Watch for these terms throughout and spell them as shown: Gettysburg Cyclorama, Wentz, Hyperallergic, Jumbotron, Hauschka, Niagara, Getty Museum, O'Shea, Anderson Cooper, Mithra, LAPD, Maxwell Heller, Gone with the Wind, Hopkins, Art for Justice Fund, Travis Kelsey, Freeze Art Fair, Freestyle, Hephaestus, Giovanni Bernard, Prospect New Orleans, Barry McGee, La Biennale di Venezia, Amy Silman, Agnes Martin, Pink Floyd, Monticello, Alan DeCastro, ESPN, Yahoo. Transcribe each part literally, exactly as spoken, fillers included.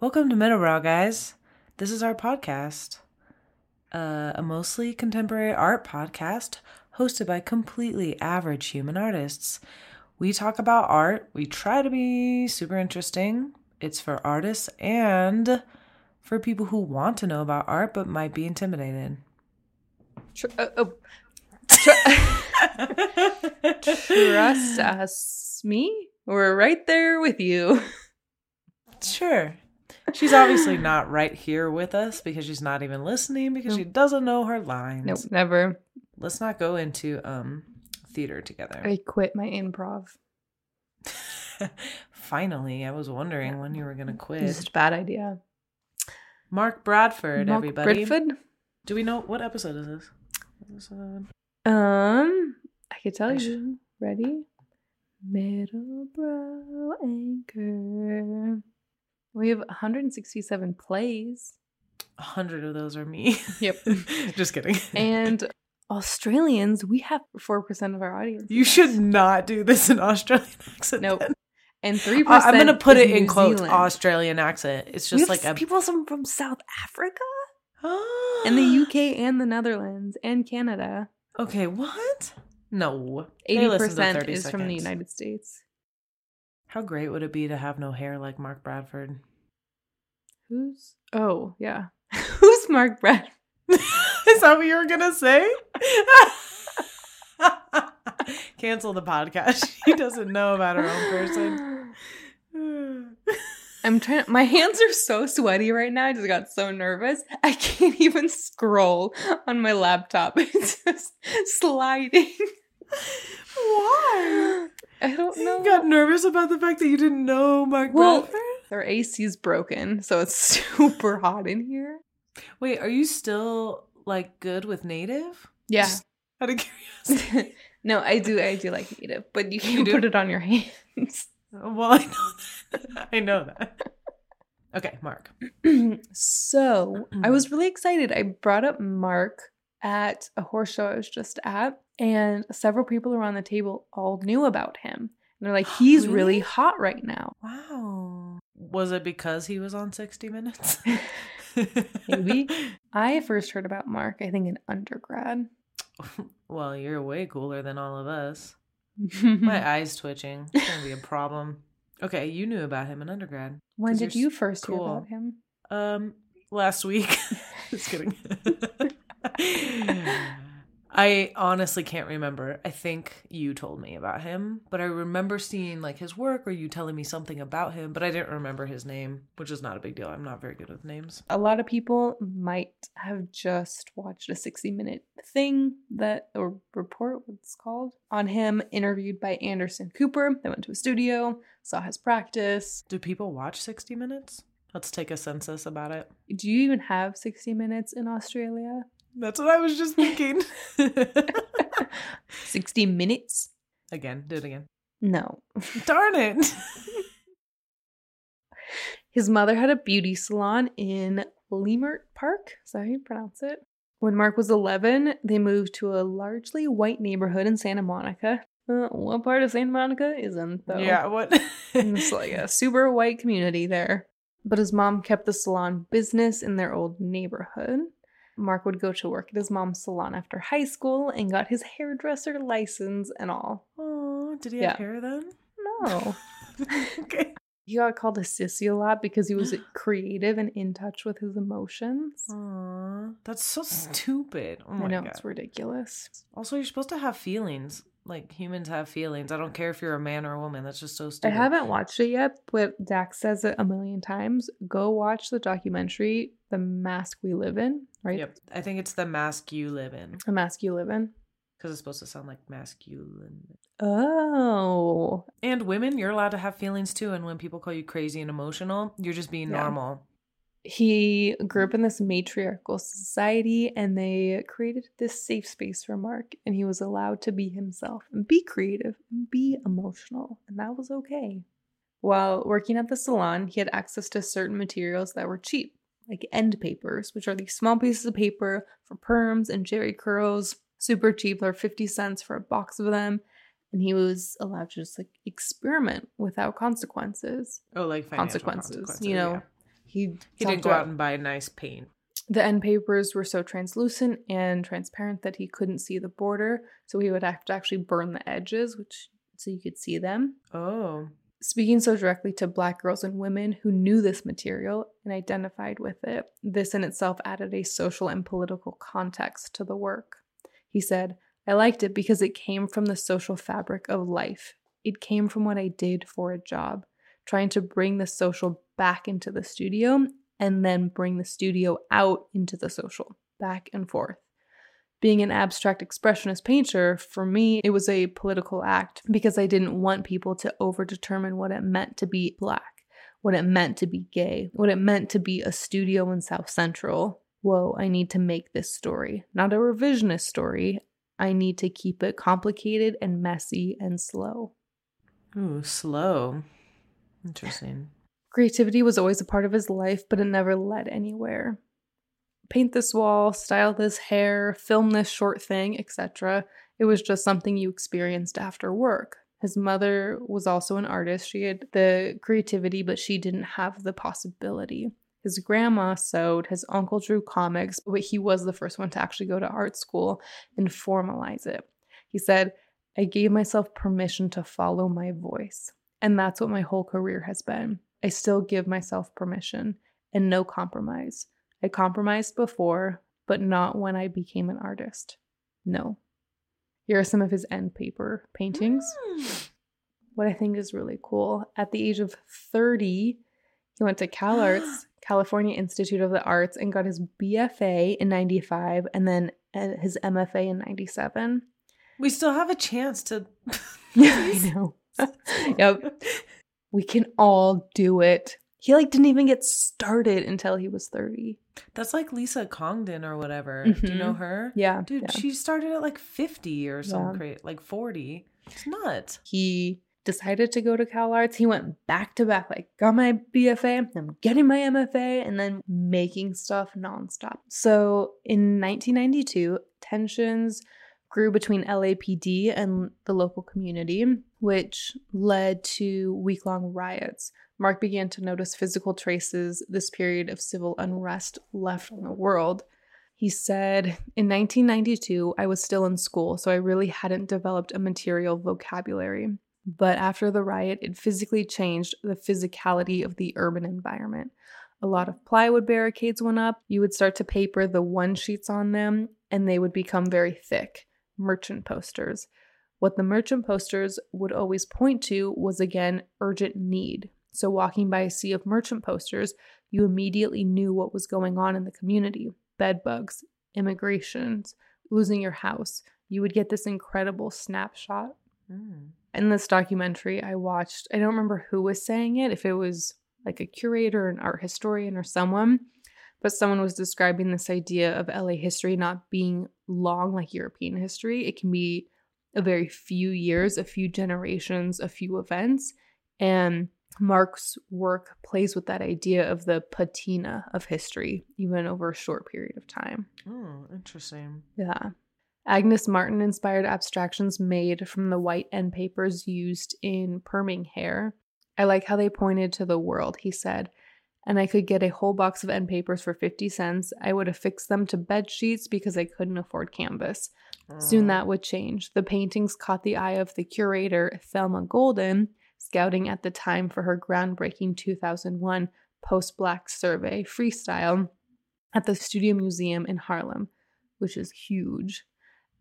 Welcome to Middlebrow, guys. This is our podcast, uh, a mostly contemporary art podcast hosted by completely average human artists. We talk about art. We try to be super interesting. It's for artists and for people who want to know about art but might be intimidated. Tr- oh, oh. Tr- Trust us, me. We're right there with you. Sure. She's obviously not right here with us because she's not even listening because nope. She doesn't know her lines. Nope, never. Let's not go into um theater together. I quit my improv. Finally, I was wondering when you were going to quit. It's such a bad idea. Mark Bradford, Mark everybody. Bradford? Do we know what episode is this? Episode? Um, I could tell I you. Should. Ready? Middlebrow Anchor. We have one hundred sixty-seven plays. one hundred of those are me. Yep. Just kidding. And Australians, we have four percent of our audience. You should not do this in Australian accent. Nope. Then. And three percent uh, I'm going to put it New in quotes, Zealand. Australian accent. It's just like a... people from South Africa? And the U K and the Netherlands and Canada. Okay, what? No. eighty percent is from the United States. How great would it be to have no hair like Mark Bradford? Who's? Oh, yeah. Who's Mark Bradford? Is that what you were going to say? Cancel the podcast. She doesn't know about her own person. I'm trying. My hands are so sweaty right now. I just got so nervous. I can't even scroll on my laptop. It's just sliding. Why? I don't know. You got nervous about the fact that you didn't know Mark well, Bradford? Their A C's broken, so it's super hot in here. Wait, are you still, like, good with native? Yeah. Just out of curiosity. No, I do. I do like native, but you can't put it on your hands. Well, I know that. I know that. Okay, Mark. So, I was really excited. I brought up Mark at a horse show I was just at. And several people around the table all knew about him. And they're like, he's really? really hot right now. Wow. Was it because he was on sixty minutes? Maybe. I first heard about Mark, I think, in undergrad. Well, you're way cooler than all of us. My eye's twitching. It's going to be a problem. Okay, you knew about him in undergrad. When did you first cool. hear about him? Um, last week. Just kidding. I honestly can't remember. I think you told me about him, but I remember seeing like his work or you telling me something about him, but I didn't remember his name, which is not a big deal. I'm not very good with names. A lot of people might have just watched a sixty minute thing that or report, what's called, on him interviewed by Anderson Cooper. They went to a studio, saw his practice. Do people watch sixty minutes? Let's take a census about it. Do you even have sixty minutes in Australia? That's what I was just thinking. sixty minutes. Again, do it again. No. Darn it. His mother had a beauty salon in Leimert Park. Is that how you pronounce it? When Mark was eleven, they moved to a largely white neighborhood in Santa Monica. Uh, what part of Santa Monica isn't, though? Yeah, what? It's like a super white community there. But his mom kept the salon business in their old neighborhood. Mark would go to work at his mom's salon after high school and got his hairdresser license and all. Oh, did he yeah. have hair then? No. Okay. He got called a sissy a lot because he was creative and in touch with his emotions. Aww, that's so stupid. Oh my I know, God. It's ridiculous. Also, you're supposed to have feelings. Like, humans have feelings. I don't care if you're a man or a woman. That's just so stupid. I haven't watched it yet, but Dax says it a million times. Go watch the documentary, The Mask We Live In, right? Yep. I think it's The Mask You Live In. The Mask You Live In. Because it's supposed to sound like masculine. Oh. And women, you're allowed to have feelings too. And when people call you crazy and emotional, you're just being yeah. normal. He grew up in this matriarchal society and they created this safe space for Mark and he was allowed to be himself and be creative and be emotional. And that was okay. While working at the salon, he had access to certain materials that were cheap, like end papers, which are these small pieces of paper for perms and jerry curls, super cheap, they're fifty cents for a box of them. And he was allowed to just like experiment without consequences. Oh, like financial consequences, consequences you know. Yeah. He, he didn't go out and buy a nice paint. The end papers were so translucent and transparent that he couldn't see the border, so he would have to actually burn the edges, which so you could see them. Oh. Speaking so directly to Black girls and women who knew this material and identified with it, this in itself added a social and political context to the work. He said, "I liked it because it came from the social fabric of life. It came from what I did for a job, trying to bring the social back into the studio and then bring the studio out into the social, back and forth. Being an abstract expressionist painter, for me, it was a political act because I didn't want people to overdetermine what it meant to be Black, what it meant to be gay, what it meant to be a studio in South Central. Whoa, I need to make this story, not a revisionist story. I need to keep it complicated and messy and slow." Ooh, slow. Interesting. Creativity was always a part of his life, but it never led anywhere. Paint this wall, style this hair, film this short thing, et cetera. It was just something you experienced after work. His mother was also an artist. She had the creativity, but she didn't have the possibility. His grandma sewed, his uncle drew comics, but he was the first one to actually go to art school and formalize it. He said, "I gave myself permission to follow my voice. And that's what my whole career has been. I still give myself permission and no compromise. I compromised before, but not when I became an artist. No." Here are some of his end paper paintings. Mm. What I think is really cool. At the age of thirty, he went to CalArts, California Institute of the Arts, and got his B F A in ninety-five and then his M F A in ninety-seven. We still have a chance to... Yeah, I know. Yep. We can all do it. He like didn't even get started until he was thirty. That's like Lisa Congdon or whatever. Mm-hmm. Do you know her? Yeah. Dude, yeah. She started at like fifty or some yeah. crazy, like forty. It's nuts. He decided to go to CalArts. He went back to back, like got my B F A, I'm getting my M F A, and then making stuff nonstop. So in nineteen ninety-two, tensions grew between L A P D and the local community, which led to week-long riots. Mark began to notice physical traces this period of civil unrest left on the world. He said, "In nineteen ninety-two, I was still in school, so I really hadn't developed a material vocabulary. But after the riot, it physically changed the physicality of the urban environment. A lot of plywood barricades went up. You would start to paper the one sheets on them, and they would become very thick. Merchant posters. What the merchant posters would always point to was, again, urgent need. So walking by a sea of merchant posters, you immediately knew what was going on in the community. Bed bugs, immigrations, losing your house. You would get this incredible snapshot." Mm. In this documentary I watched, I don't remember who was saying it, if it was like a curator, an art historian, or someone, but someone was describing this idea of L A history not being long like European history. It can be a very few years, a few generations, a few events. And Mark's work plays with that idea of the patina of history, even over a short period of time. Oh, interesting. Yeah. Agnes Martin inspired abstractions made from the white end papers used in perming hair. "I like how they pointed to the world," he said. "And I could get a whole box of end papers for fifty cents. I would affix them to bed sheets because I couldn't afford canvas. Soon that would change." The paintings caught the eye of the curator, Thelma Golden, scouting at the time for her groundbreaking two thousand one post-Black survey, Freestyle, at the Studio Museum in Harlem, which is huge.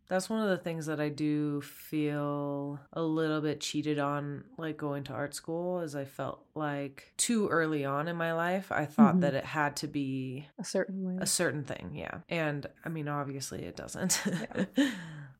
That's one of the things that I do feel a little bit cheated on, like going to art school, is I felt like too early on in my life, I thought mm-hmm. that it had to be a certain way, a certain thing. Yeah. And I mean, obviously it doesn't. Yeah.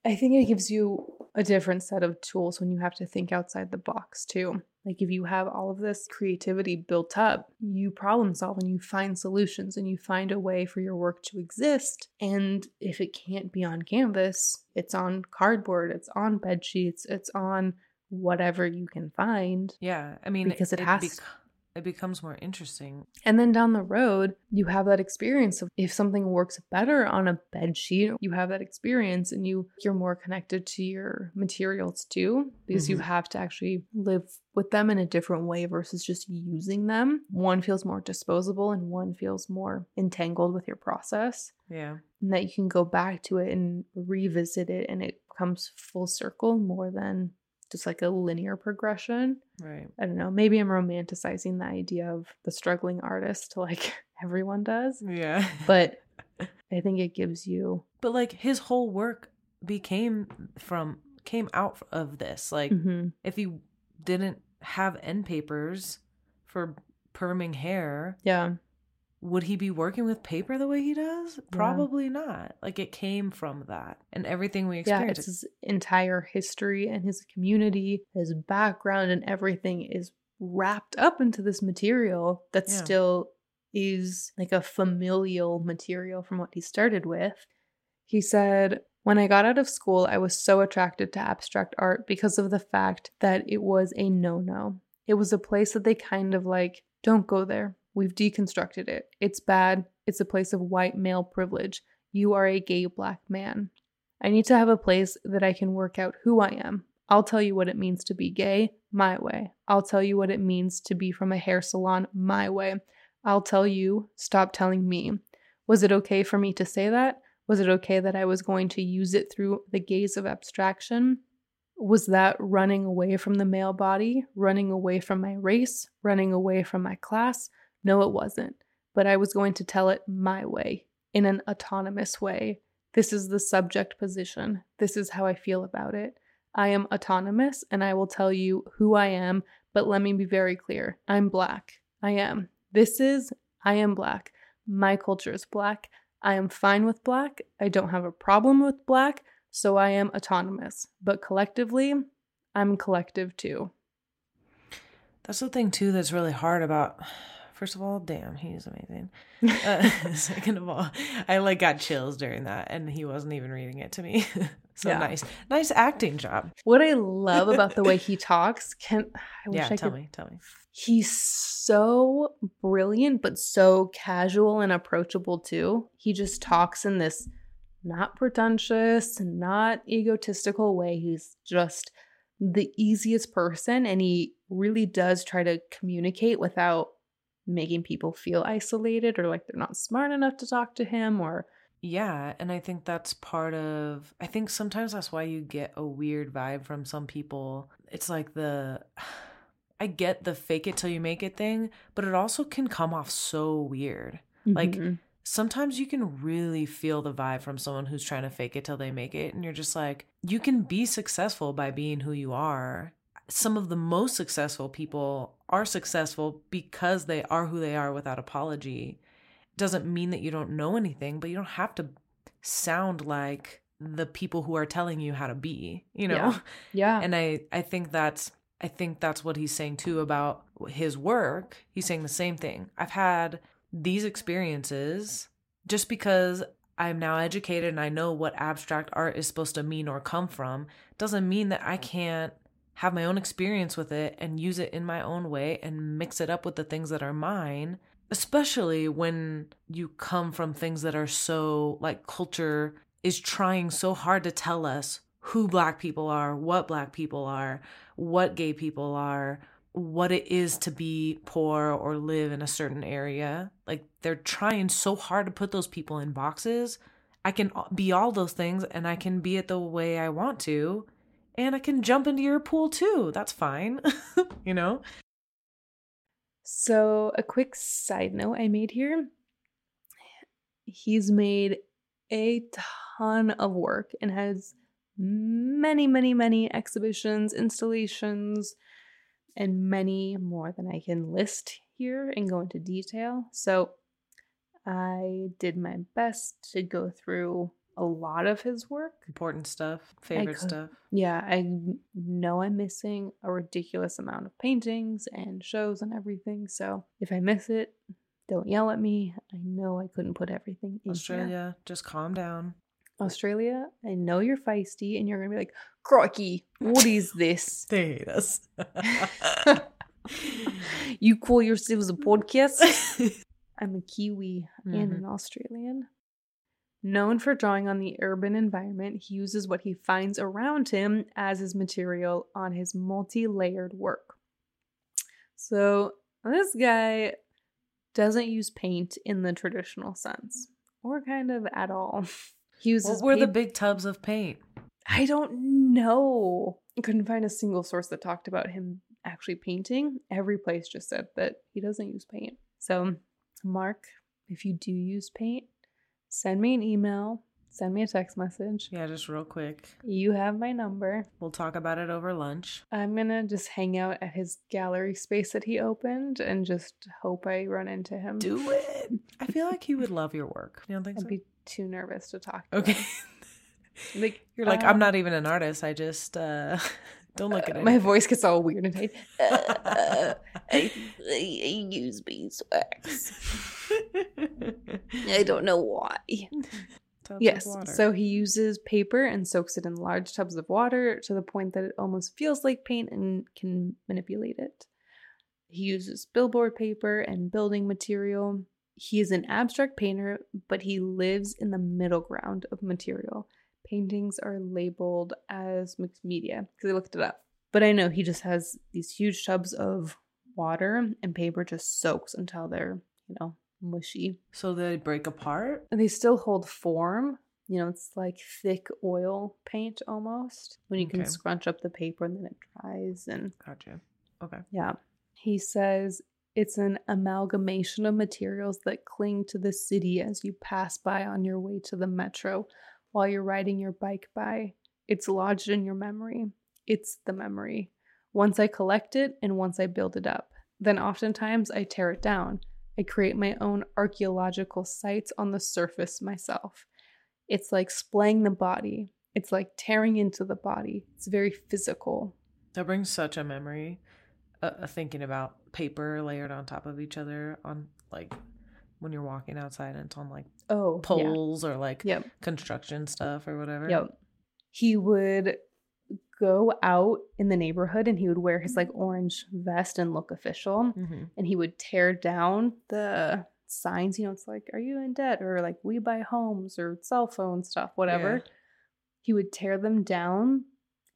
I think it gives you a different set of tools when you have to think outside the box too. Like if you have all of this creativity built up, you problem solve and you find solutions and you find a way for your work to exist. And if it can't be on canvas, it's on cardboard, it's on bed sheets, it's on whatever you can find. Yeah. I mean, because it, it has beca- it becomes more interesting. And then down the road, you have that experience of if something works better on a bed sheet, you have that experience and you, you're more connected to your materials too, because mm-hmm. you have to actually live with them in a different way versus just using them. One feels more disposable and one feels more entangled with your process. Yeah. And that you can go back to it and revisit it and it comes full circle more than just like a linear progression. Right. I don't know. Maybe I'm romanticizing the idea of the struggling artist like everyone does. Yeah. But I think it gives you. But like his whole work became from, came out of this. Like mm-hmm. if he didn't have end papers for perming hair. Yeah. Would he be working with paper the way he does? Probably yeah. not. Like it came from that and everything we experienced. Yeah, it's his entire history and his community, his background and everything is wrapped up into this material that yeah. still is like a familial material from what he started with. He said, when I got out of school, I was so attracted to abstract art because of the fact that it was a no-no. It was a place that they kind of like, don't go there. We've deconstructed it. It's bad. It's a place of white male privilege. You are a gay black man. I need to have a place that I can work out who I am. I'll tell you what it means to be gay my way. I'll tell you what it means to be from a hair salon my way. I'll tell you, stop telling me. Was it okay for me to say that? Was it okay that I was going to use it through the gaze of abstraction? Was that running away from the male body, running away from my race, running away from my class? No, it wasn't, but I was going to tell it my way, in an autonomous way. This is the subject position. This is how I feel about it. I am autonomous, and I will tell you who I am, but let me be very clear. I'm black. I am. This is, I am black. My culture is black. I am fine with black. I don't have a problem with black, so I am autonomous. But collectively, I'm collective too. That's the thing, too, that's really hard about... First of all, damn, he's amazing. Uh, second of all, I like got chills during that and he wasn't even reading it to me. So yeah. nice. Nice acting job. What I love about the way he talks, can I wish yeah, I tell could, me, tell me. He's so brilliant, but so casual and approachable too. He just talks in this not pretentious, not egotistical way. He's just the easiest person and he really does try to communicate without making people feel isolated or like they're not smart enough to talk to him or. Yeah. And I think that's part of, I think sometimes that's why you get a weird vibe from some people. It's like the, I get the fake it till you make it thing, but it also can come off so weird. Mm-hmm. Like sometimes you can really feel the vibe from someone who's trying to fake it till they make it. And you're just like, you can be successful by being who you are. Some of the most successful people are successful because they are who they are without apology. It doesn't mean that you don't know anything, but you don't have to sound like the people who are telling you how to be, you know? Yeah. yeah. And I, I think that's, I think that's what he's saying too about his work. He's saying the same thing. I've had these experiences just because I'm now educated and I know what abstract art is supposed to mean or come from. Doesn't mean that I can't have my own experience with it and use it in my own way and mix it up with the things that are mine, especially when you come from things that are so, like, culture is trying so hard to tell us who Black people are, what Black people are, what gay people are, what it is to be poor or live in a certain area. Like, they're trying so hard to put those people in boxes. I can be all those things and I can be it the way I want to. And I can jump into your pool too. That's fine. You know? So a quick side note I made here. He's made a ton of work and has many, many, many exhibitions, installations, and many more than I can list here and go into detail. So I did my best to go through a lot of his work. Important stuff, favorite could, stuff. Yeah, I know I'm missing a ridiculous amount of paintings and shows and everything. So if I miss it, don't yell at me. I know I couldn't put everything in Australia, here. Just calm down. Australia, I know you're feisty and you're going to be like, crikey, what is this? They hate us. You call yourselves a podcast? I'm a Kiwi mm-hmm. and an Australian. Known for drawing on the urban environment, he uses what he finds around him as his material on his multi-layered work. So this guy doesn't use paint in the traditional sense, or kind of at all. He uses what were paint- the big tubs of paint? I don't know. I couldn't find a single source that talked about him actually painting. Every place just said that he doesn't use paint. So, Mark, if you do use paint, send me an email. Send me a text message. Yeah, just real quick. You have my number. We'll talk about it over lunch. I'm going to just hang out at his gallery space that he opened and just hope I run into him. Do it. I feel like he would love your work. You don't think I'd so? I'd be too nervous to talk to okay. him. Like, you're like, uh, I'm not even an artist. I just uh, don't look uh, at it. My voice gets all weird and tight. Uh, uh, I, I, I use beeswax. I don't know why. Tubs yes, so he uses paper and soaks it in large tubs of water to the point that it almost feels like paint and can manipulate it. He uses billboard paper and building material. He is an abstract painter, but he lives in the middle ground of material. Paintings are labeled as mixed media because I looked it up. But I know he just has these huge tubs of water and paper just soaks until they're, you know, mushy. So they break apart? And they still hold form. You know, it's like thick oil paint almost. When you okay. can scrunch up the paper and then it dries. And Gotcha. Okay. Yeah. He says it's an amalgamation of materials that cling to the city as you pass by on your way to the metro while you're riding your bike by. It's lodged in your memory. It's the memory. Once I collect it and once I build it up, then oftentimes I tear it down. I create my own archaeological sites on the surface myself. It's like splaying the body. It's like tearing into the body. It's very physical. That brings such a memory, uh, thinking about paper layered on top of each other on like when you're walking outside and it's on like oh, poles yeah. or like yep. construction stuff or whatever. Yep. He would go out in the neighborhood and he would wear his like orange vest and look official mm-hmm. and he would tear down the signs, you know, it's like, are you in debt? Or like, we buy homes or cell phone stuff, whatever. Yeah. He would tear them down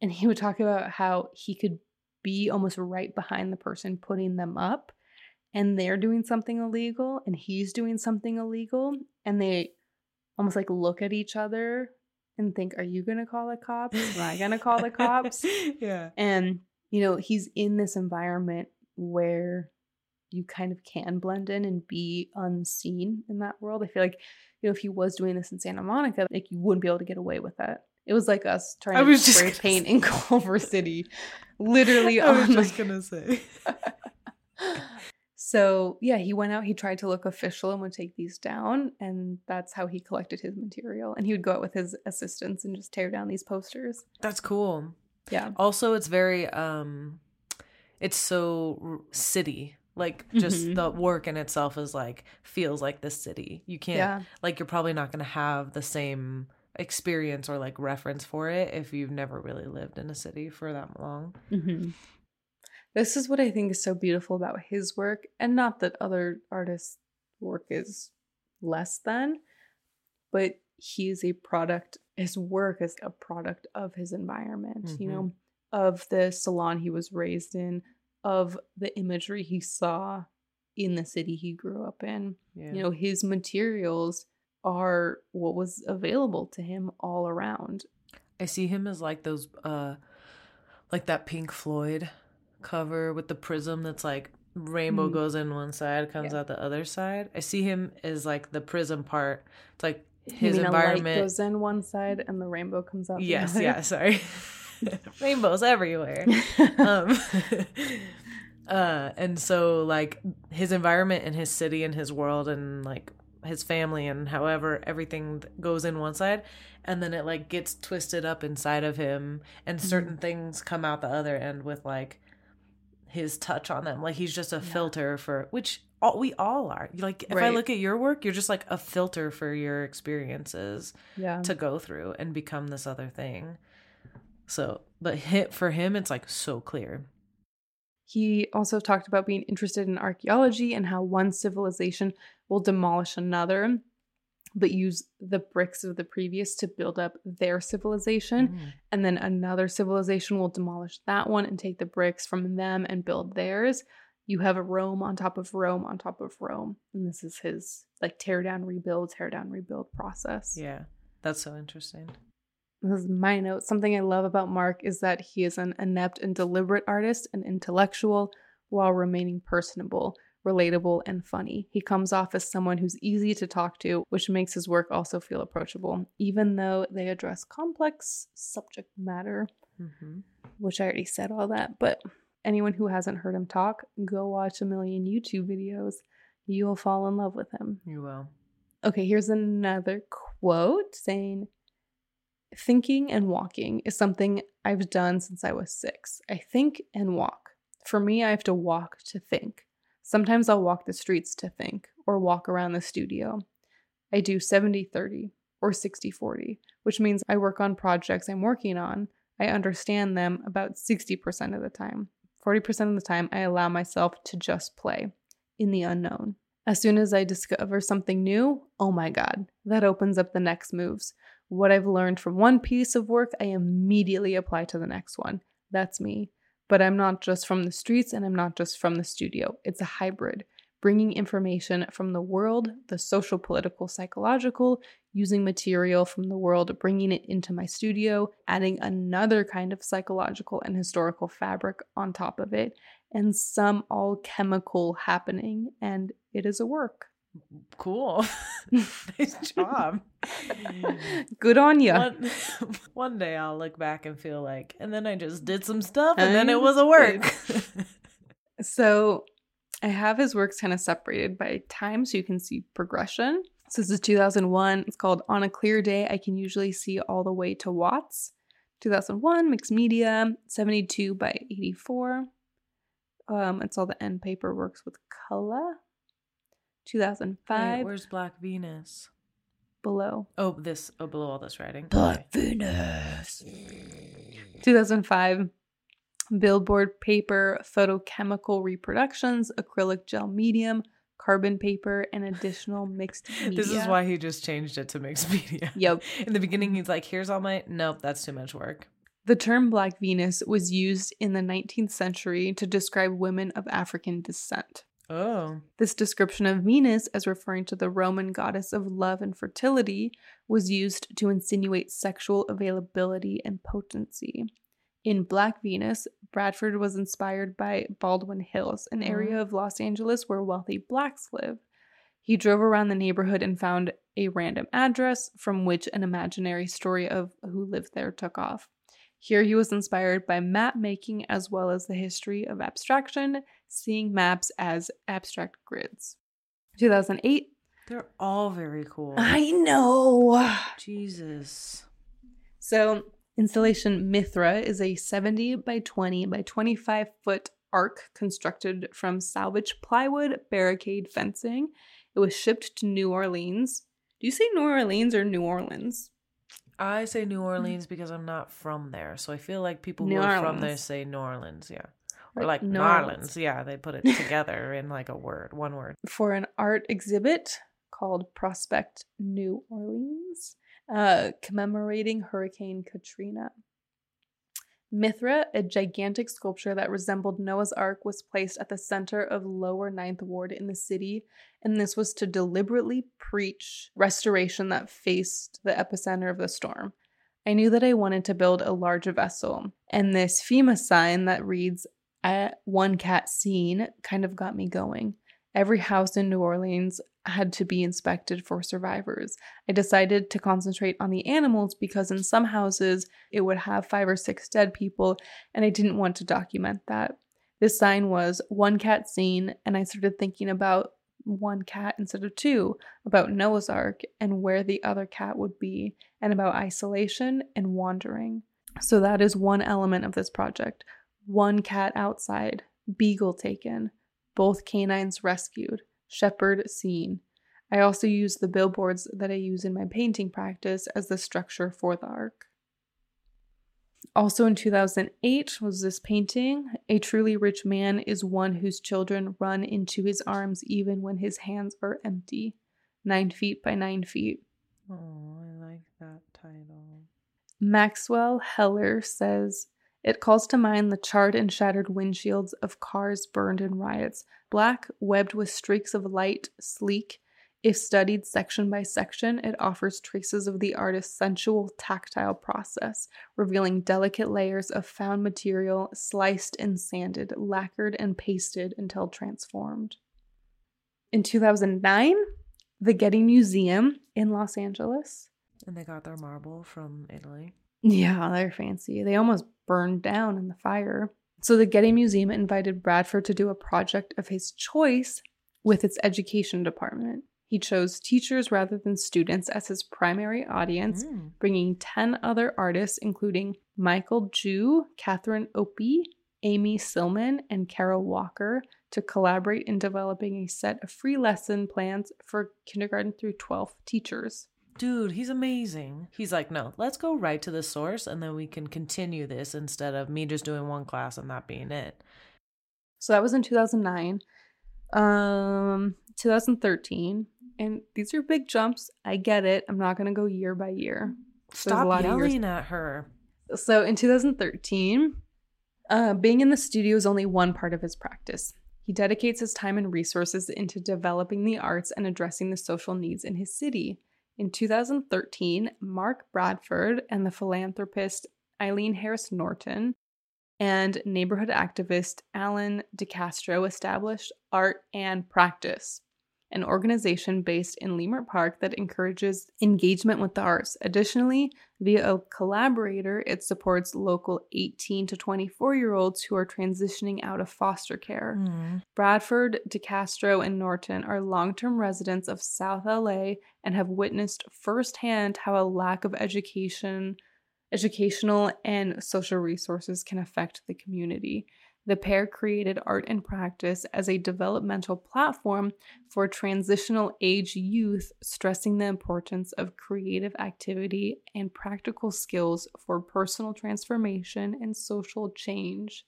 and he would talk about how he could be almost right behind the person putting them up and they're doing something illegal and he's doing something illegal and they almost like look at each other and think, are you going to call the cops? Am I going to call the cops? Yeah. And, you know, he's in this environment where you kind of can blend in and be unseen in that world. I feel like, you know, if he was doing this in Santa Monica, like you wouldn't be able to get away with that. It was like us trying to spray paint in Culver City. Literally. I was my... just going to say. So, yeah, he went out, he tried to look official and would take these down, and that's how he collected his material. And he would go out with his assistants and just tear down these posters. That's cool. Yeah. Also, it's very, um, it's so city. Like, just mm-hmm. the work in itself is, like, feels like the city. You can't, yeah. like, you're probably not going to have the same experience or, like, reference for it if you've never really lived in a city for that long. Mm-hmm. This is what I think is so beautiful about his work, and not that other artists' work is less than, but he is a product, his work is a product of his environment, mm-hmm. you know, of the salon he was raised in, of the imagery he saw in the city he grew up in. Yeah. You know, his materials are what was available to him all around. I see him as like those, uh, like that Pink Floyd cover with the prism that's like rainbow mm. goes in one side, comes yeah. out the other side. I see him as like the prism part. It's like his you mean environment a light goes in one side and the rainbow comes out. Yes, the other. Yeah, sorry. Rainbows everywhere. um, uh, and so like his environment and his city and his world and like his family and however everything goes in one side and then it like gets twisted up inside of him and certain mm-hmm. things come out the other end with like his touch on them. Like he's just a yeah. filter for which all, we all are. Like if right. I look at your work, you're just like a filter for your experiences yeah. to go through and become this other thing. So, but hit for him, it's like so clear. He also talked about being interested in archaeology and how one civilization will demolish another, but use the bricks of the previous to build up their civilization. Mm. And then another civilization will demolish that one and take the bricks from them and build theirs. You have Rome on top of Rome on top of Rome. And this is his like tear down, rebuild, tear down, rebuild process. Yeah, that's so interesting. This is my note. Something I love about Mark is that he is an inept and deliberate artist and intellectual while remaining personable, relatable, and funny. He comes off as someone who's easy to talk to, which makes his work also feel approachable, even though they address complex subject matter, mm-hmm. which I already said all that. But anyone who hasn't heard him talk, go watch a million YouTube videos. You'll fall in love with him. You will. Okay, here's another quote saying, "Thinking and walking is something I've done since I was six. I think and walk. For me, I have to walk to think. Sometimes I'll walk the streets to think or walk around the studio. I do seventy thirty or sixty forty, which means I work on projects I'm working on. I understand them about sixty percent of the time. forty percent of the time, I allow myself to just play in the unknown. As soon as I discover something new, oh my God, that opens up the next moves. What I've learned from one piece of work, I immediately apply to the next one. That's me. But I'm not just from the streets and I'm not just from the studio. It's a hybrid, bringing information from the world, the social, political, psychological, using material from the world, bringing it into my studio, adding another kind of psychological and historical fabric on top of it, and some all chemical happening. And it is a work." Cool. Nice job. Good on you. One, one day I'll look back and feel like, and then I just did some stuff and I then it was a work. So I have his works kind of separated by time so you can see progression. So this is two thousand one. It's called "On a Clear Day, I Can Usually See All the Way to Watts." two thousand one, mixed media, seventy-two by eighty-four. Um, it's all the end paper works with color. two thousand five. Wait, where's Black Venus? Below. Oh, this. Oh, below all this writing. Black okay. Venus. two thousand five. Billboard paper, photochemical reproductions, acrylic gel medium, carbon paper, and additional mixed media. This is why he just changed it to mixed media. Yep. In the beginning, he's like, here's all my... Nope, that's too much work. The term Black Venus was used in the nineteenth century to describe women of African descent. Oh. This description of Venus as referring to the Roman goddess of love and fertility was used to insinuate sexual availability and potency. In Black Venus, Bradford was inspired by Baldwin Hills, an area of Los Angeles where wealthy blacks live. He drove around the neighborhood and found a random address from which an imaginary story of who lived there took off. Here he was inspired by map making as well as the history of abstraction, seeing maps as abstract grids. two thousand eight. They're all very cool. I know. Jesus. So installation Mithra is a seventy by twenty by twenty-five foot arc constructed from salvaged plywood barricade fencing. It was shipped to New Orleans. Do you say New Orleans or New Orleans? I say New Orleans because I'm not from there. So I feel like people who New are Orleans. From there say New Orleans, yeah. Or like New Orleans. Orleans, yeah. They put it together in like a word, one word. For an art exhibit called Prospect New Orleans, uh, commemorating Hurricane Katrina. Mithra, a gigantic sculpture that resembled Noah's Ark, was placed at the center of Lower Ninth Ward in the city, and this was to deliberately preach restoration that faced the epicenter of the storm. I knew that I wanted to build a larger vessel, and this FEMA sign that reads, "At one cat seen," kind of got me going. Every house in New Orleans had to be inspected for survivors. I decided to concentrate on the animals because in some houses it would have five or six dead people and I didn't want to document that. This sign was "One cat seen," and I started thinking about one cat instead of two, about Noah's Ark and where the other cat would be, and about isolation and wandering. So that is one element of this project. One cat outside, beagle taken, both canines rescued, shepherd seen. I also use the billboards that I use in my painting practice as the structure for the ark. Also in two thousand eight was this painting, "A truly rich man is one whose children run into his arms even when his hands are empty." Nine feet by nine feet. Oh, I like that title. Maxwell Heller says, "It calls to mind the charred and shattered windshields of cars burned in riots. Black, webbed with streaks of light, sleek. If studied section by section, it offers traces of the artist's sensual, tactile process, revealing delicate layers of found material, sliced and sanded, lacquered and pasted until transformed." In two thousand nine, the Getty Museum in Los Angeles. And they got their marble from Italy. Yeah, they're fancy. They almost burned down in the fire. So the Getty Museum invited Bradford to do a project of his choice with its education department. He chose teachers rather than students as his primary audience, mm. bringing ten other artists, including Michael Jew, Catherine Opie, Amy Silman, and Carol Walker, to collaborate in developing a set of free lesson plans for kindergarten through twelfth teachers. Dude, he's amazing. He's like, no, let's go right to the source, and then we can continue this instead of me just doing one class and that being it. So that was in two thousand nine. Um, two thousand thirteen. And these are big jumps. I get it. I'm not going to go year by year. Stop a lot yelling at her. So in two thousand thirteen, uh, being in the studio is only one part of his practice. He dedicates his time and resources into developing the arts and addressing the social needs in his city. In two thousand thirteen, Mark Bradford and the philanthropist Eileen Harris Norton and neighborhood activist Alan DeCastro established Art and Practice, an organization based in Leimert Park that encourages engagement with the arts. Additionally, via a collaborator, it supports local eighteen to twenty-four-year-olds who are transitioning out of foster care. Mm. Bradford, DeCastro, and Norton are long-term residents of South L A and have witnessed firsthand how a lack of education, educational and social resources can affect the community. The pair created Art and Practice as a developmental platform for transitional age youth, stressing the importance of creative activity and practical skills for personal transformation and social change.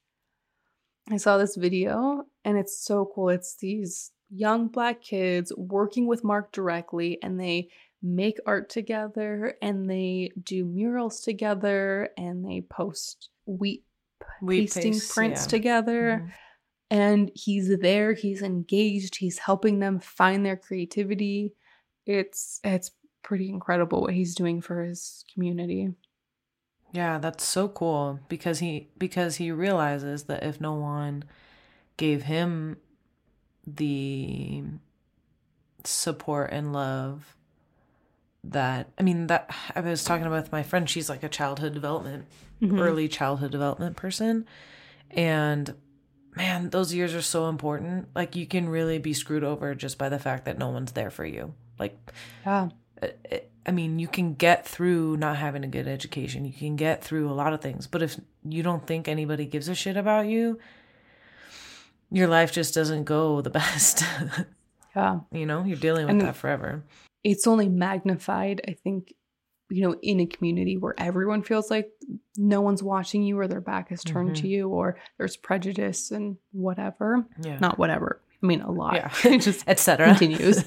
I saw this video and it's so cool. It's these young Black kids working with Mark directly, and they make art together and they do murals together and they post wheat pasting paste, prints yeah. together mm-hmm. and he's there, he's engaged, he's helping them find their creativity. It's it's pretty incredible what he's doing for his community. Yeah, that's so cool because he because he realizes that if no one gave him the support and love that, I mean, that I was talking about with my friend, she's like a childhood development, mm-hmm. early childhood development person. And man, those years are so important. Like you can really be screwed over just by the fact that no one's there for you. Like, yeah. it, it, I mean, you can get through not having a good education. You can get through a lot of things, but if you don't think anybody gives a shit about you, your life just doesn't go the best. Yeah. You know, you're dealing with and- that forever. It's only magnified, I think, you know, in a community where everyone feels like no one's watching you or their back is turned mm-hmm. to you or there's prejudice and whatever. Yeah. Not whatever. I mean, a lot. Yeah. It just et cetera. Continues.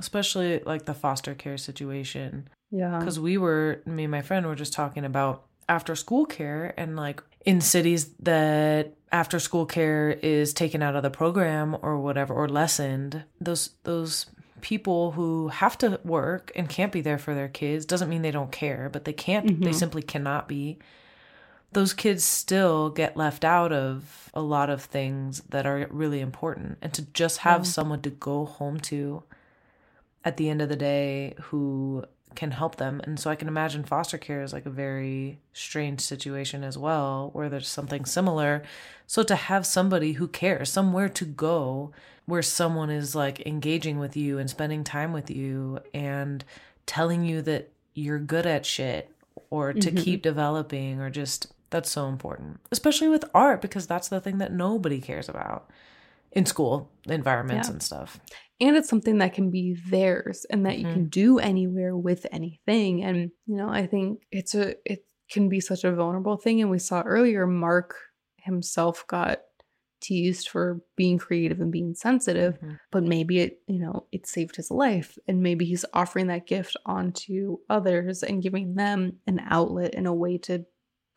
Especially like the foster care situation. Yeah. Because we were, me and my friend were just talking about after school care and like in cities that after school care is taken out of the program or whatever or lessened, those those people who have to work and can't be there for their kids, doesn't mean they don't care, but they can't, mm-hmm. they simply cannot be. Those kids still get left out of a lot of things that are really important. And to just have mm-hmm. someone to go home to at the end of the day who can help them. And so I can imagine foster care is like a very strange situation as well, where there's something similar. So to have somebody who cares, somewhere to go where someone is like engaging with you and spending time with you and telling you that you're good at shit or to mm-hmm. keep developing or just, that's so important, especially with art, because that's the thing that nobody cares about in school environments yeah. and stuff. And it's something that can be theirs and that mm-hmm. you can do anywhere with anything. And, you know, I think it's a, it can be such a vulnerable thing. And we saw earlier, Mark himself got teased for being creative and being sensitive, mm-hmm. but maybe it, you know, it saved his life. And maybe he's offering that gift onto others and giving them an outlet and a way to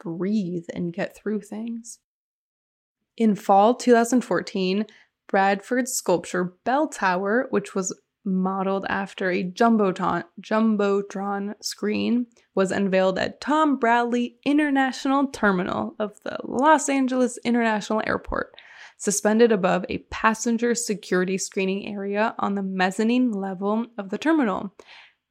breathe and get through things. In fall two thousand fourteen, Bradford's sculpture Bell Tower, which was modeled after a Jumbotron, Jumbotron screen, was unveiled at Tom Bradley International Terminal of the Los Angeles International Airport, suspended above a passenger security screening area on the mezzanine level of the terminal.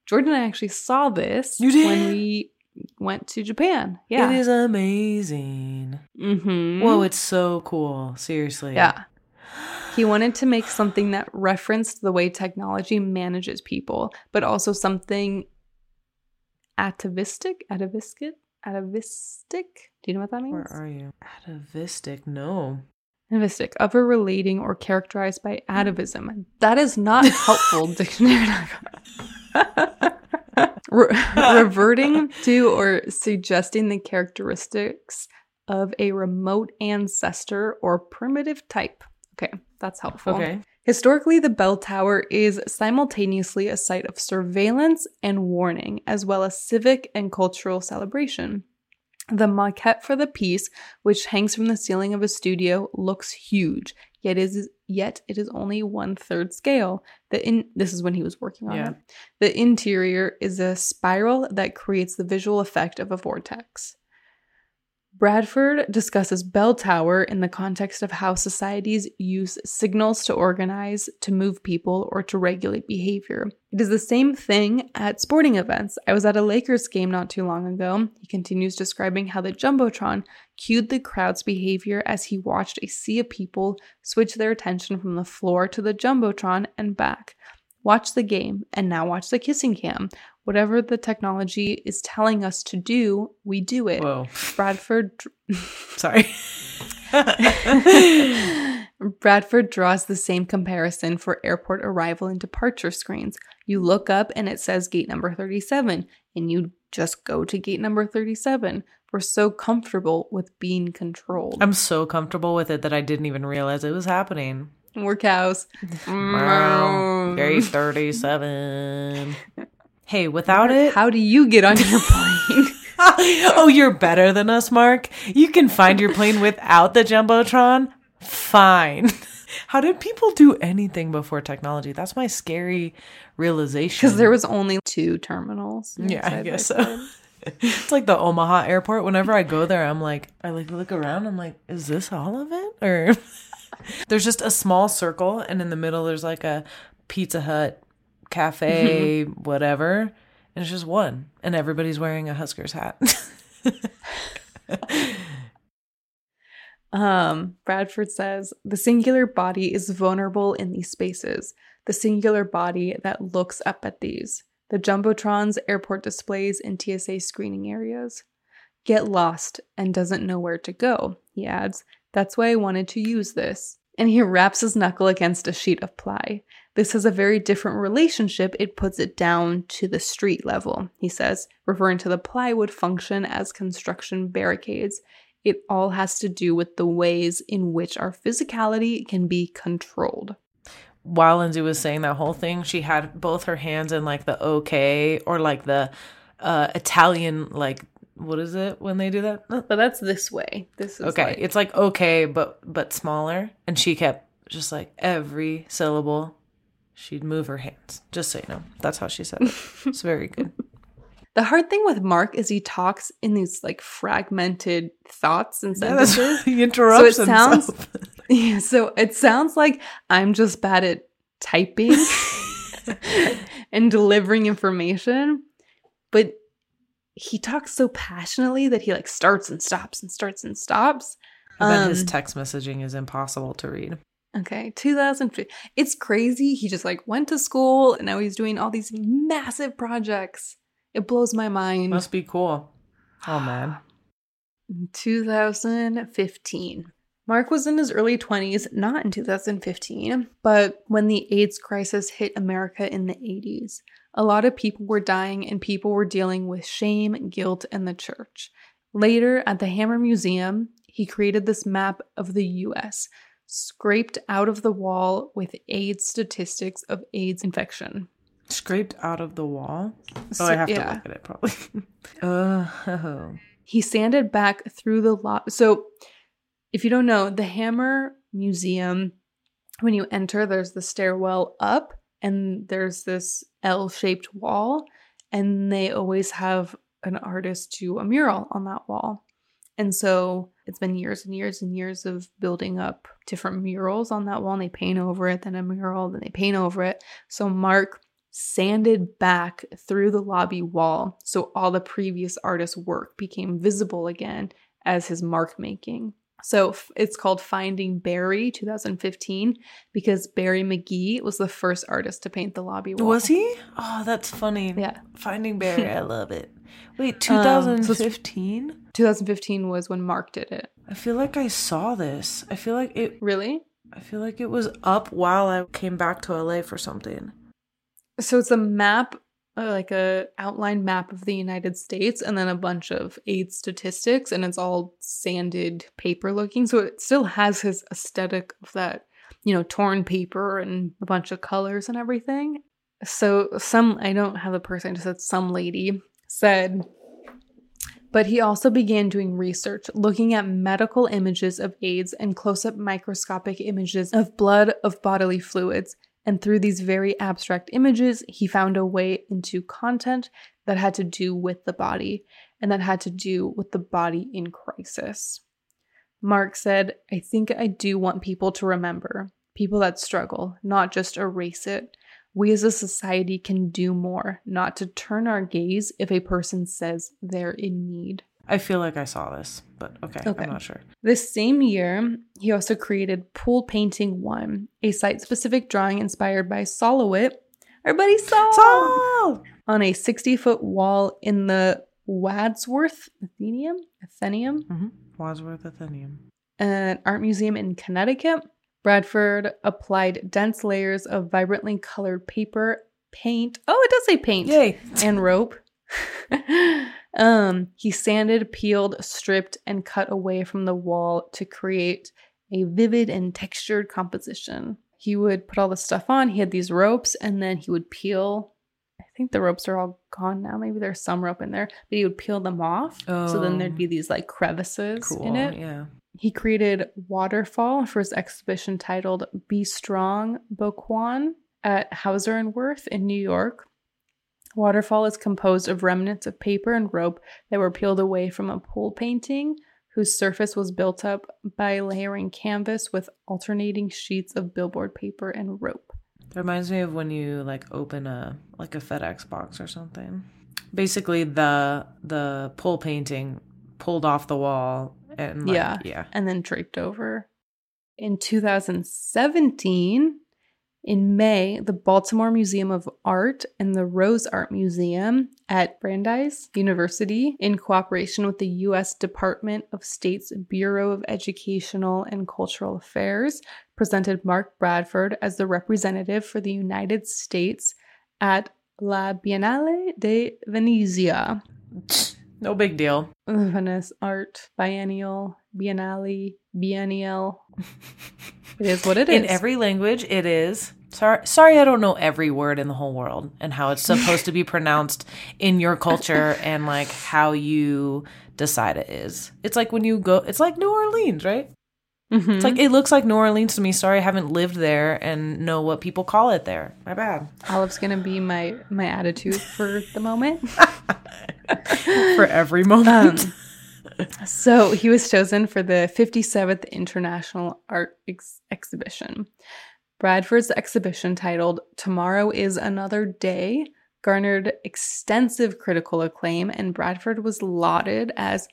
Jordan and I actually saw this you did? when we went to Japan. Yeah. It is amazing. Mm-hmm. Whoa, it's so cool. Seriously. Yeah. He wanted to make something that referenced the way technology manages people, but also something atavistic, atavistic, atavistic. Do you know what that means? Where are you? Atavistic? No. Atavistic, over relating or characterized by atavism. That is not helpful. Dictionary. Re- reverting to or suggesting the characteristics of a remote ancestor or primitive type. Okay, that's helpful. Okay. Historically, the bell tower is simultaneously a site of surveillance and warning, as well as civic and cultural celebration. The maquette for the piece, which hangs from the ceiling of a studio, looks huge, yet is yet it is only one-third scale. The in, this is when he was working on yeah. it. The interior is a spiral that creates the visual effect of a vortex. Bradford discusses bell tower in the context of how societies use signals to organize, to move people, or to regulate behavior. It is the same thing at sporting events. I was at a Lakers game not too long ago. He continues describing how the Jumbotron cued the crowd's behavior as he watched a sea of people switch their attention from the floor to the Jumbotron and back. Watch the game, and now watch the kissing cam. Whatever the technology is telling us to do, we do it. Whoa. Bradford... Sorry. Bradford draws the same comparison for airport arrival and departure screens. You look up and it says gate number thirty-seven, and you just go to gate number thirty-seven. We're so comfortable with being controlled. I'm so comfortable with it that I didn't even realize it was happening. We're cows. Wow. Gate thirty-seven. Hey, without Mark, it... How do you get on your plane? Oh, you're better than us, Mark. You can find your plane without the Jumbotron? Fine. How did people do anything before technology? That's my scary realization. Because there was only two terminals. Yeah, I guess so. It's like the Omaha airport. Whenever I go there, I'm like, I like look around, I'm like, is this all of it? Or... There's just a small circle, and in the middle there's like a Pizza Hut, cafe, mm-hmm. whatever, and it's just one, and everybody's wearing a Huskers hat. um, Bradford says, the singular body is vulnerable in these spaces, the singular body that looks up at these, the Jumbotrons, airport displays, and T S A screening areas. Get lost and doesn't know where to go, he adds. That's why I wanted to use this. And he wraps his knuckle against a sheet of ply. This has a very different relationship. It puts it down to the street level, he says, referring to the plywood function as construction barricades. It all has to do with the ways in which our physicality can be controlled. While Lindsay was saying that whole thing, she had both her hands in like the okay or like the uh, Italian, like, what is it when they do that? But well, that's this way. This is okay. Like... It's like okay, but but smaller. And she kept just like every syllable, she'd move her hands. Just so you know, that's how she said it. It's very good. The hard thing with Mark is he talks in these like fragmented thoughts and sentences. Yeah, that's, he interrupts so it himself. Sounds, yeah, so it sounds like I'm just bad at typing and delivering information, but. He talks so passionately that he like starts and stops and starts and stops. Um, but his text messaging is impossible to read. Okay, two thousand fifteen. It's crazy. He just like went to school and now he's doing all these massive projects. It blows my mind. Must be cool. Oh man. two thousand fifteen. Mark was in his early twenties, not in two thousand fifteen, but when the AIDS crisis hit America in the eighties. A lot of people were dying and people were dealing with shame, guilt, and the church. Later, at the Hammer Museum, he created this map of the U S, scraped out of the wall with AIDS statistics of AIDS infection. Scraped out of the wall? So, oh, I have yeah. to look at it, probably. Oh. He sanded back through the lot. So, if you don't know, the Hammer Museum, when you enter, there's the stairwell up, and there's this L-shaped wall, and they always have an artist do a mural on that wall. And so it's been years and years and years of building up different murals on that wall, and they paint over it, then a mural, then they paint over it. So Mark sanded back through the lobby wall, so all the previous artist's work became visible again as his mark making. So it's called Finding Barry twenty fifteen because Barry McGee was the first artist to paint the lobby wall. Was he? Oh, that's funny. Yeah. Finding Barry. I love it. Wait, twenty fifteen? Um, so twenty fifteen was when Mark did it. I feel like I saw this. I feel like it... Really? I feel like it was up while I came back to L A for something. So it's a map, like a outline map of the United States, and then a bunch of AIDS statistics, and it's all sanded paper looking. So it still has his aesthetic of that, you know, torn paper and a bunch of colors and everything. So some, I don't have the person, I just said some lady said, but he also began doing research, looking at medical images of AIDS and close-up microscopic images of blood, of bodily fluids. And through these very abstract images, he found a way into content that had to do with the body and that had to do with the body in crisis. Mark said, I think I do want people to remember, people that struggle, not just erase it. We as a society can do more, not to turn our gaze if a person says they're in need. I feel like I saw this, but okay, okay, I'm not sure. This same year, he also created Pool Painting One, a site-specific drawing inspired by Solowit, our buddy Sol, Sol! on a sixty-foot wall in the Wadsworth Atheneum, Atheneum? Mm-hmm. Wadsworth Atheneum. An art museum in Connecticut. Bradford applied dense layers of vibrantly colored paper, paint, oh, it does say paint, yay, and rope. Um, he sanded, peeled, stripped, and cut away from the wall to create a vivid and textured composition. He would put all the stuff on. He had these ropes, and then he would peel. I think the ropes are all gone now. Maybe there's some rope in there, but he would peel them off. Oh. So then there'd be these like crevices cool. in it. Yeah. He created Waterfall for his exhibition titled Be Strong, Boquan at Hauser and Wirth in New York. Waterfall is composed of remnants of paper and rope that were peeled away from a pool painting whose surface was built up by layering canvas with alternating sheets of billboard paper and rope. It reminds me of when you like open a like a FedEx box or something. Basically the the pool painting pulled off the wall and like, yeah. yeah. and then draped over. In two thousand seventeen, in May, the Baltimore Museum of Art and the Rose Art Museum at Brandeis University, in cooperation with the U S Department of State's Bureau of Educational and Cultural Affairs, presented Mark Bradford as the representative for the United States at La Biennale de Venezia. No big deal. Venice Art Biennial, Biennale, Biennial. It is what it is. In every language, it is. Sorry, sorry, I don't know every word in the whole world and how it's supposed to be pronounced in your culture and like how you decide it is. It's like when you go, it's like New Orleans, right? Mm-hmm. It's like, it looks like New Orleans to me. Sorry, I haven't lived there and know what people call it there. My bad. Olive's going to be my, my attitude for the moment. For every moment. Um, So he was chosen for the fifty-seventh International Art Ex- Exhibition. Bradford's exhibition, titled Tomorrow is Another Day, garnered extensive critical acclaim, and Bradford was lauded as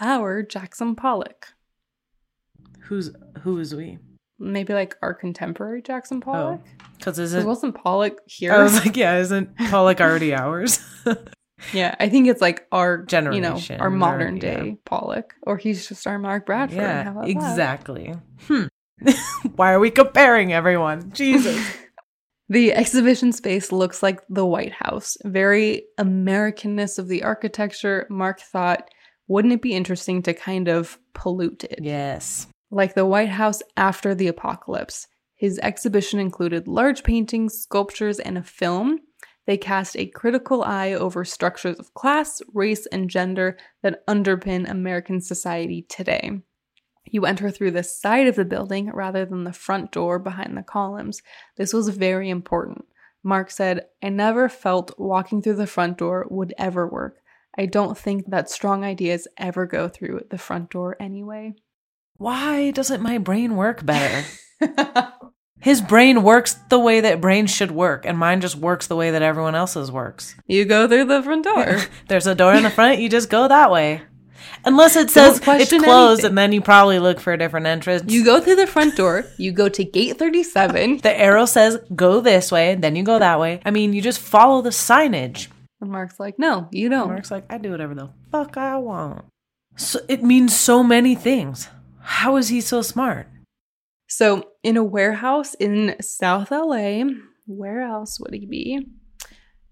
our Jackson Pollock. Who's who is we? Maybe like our contemporary Jackson Pollock? Because oh, isn't... wasn't Pollock here? I was like, yeah, isn't Pollock already ours? Yeah, I think it's like our generation, you know, our modern or, day yeah. Pollock, or he's just our Mark Bradford. Yeah, how about exactly. That? Hmm. Why are we comparing everyone? Jesus. The exhibition space looks like the White House. Very Americanness of the architecture, Mark thought, wouldn't it be interesting to kind of pollute it? Yes. Like the White House after the apocalypse. His exhibition included large paintings, sculptures, and a film. They cast a critical eye over structures of class, race, and gender that underpin American society today. You enter through the side of the building rather than the front door behind the columns. This was very important. Mark said, "I never felt walking through the front door would ever work. I don't think that strong ideas ever go through the front door anyway." Why doesn't my brain work better? His brain works the way that brains should work, and mine just works the way that everyone else's works. You go through the front door. There's a door in the front, you just go that way. Unless it says it's closed, anything. And then you probably look for a different entrance. You go through the front door, you go to gate thirty-seven. The arrow says go this way, and then you go that way. I mean, you just follow the signage. And Mark's like, no, you don't. And Mark's like, I do whatever the fuck I want. So it means so many things. How is he so smart? So in a warehouse in South L A, where else would he be?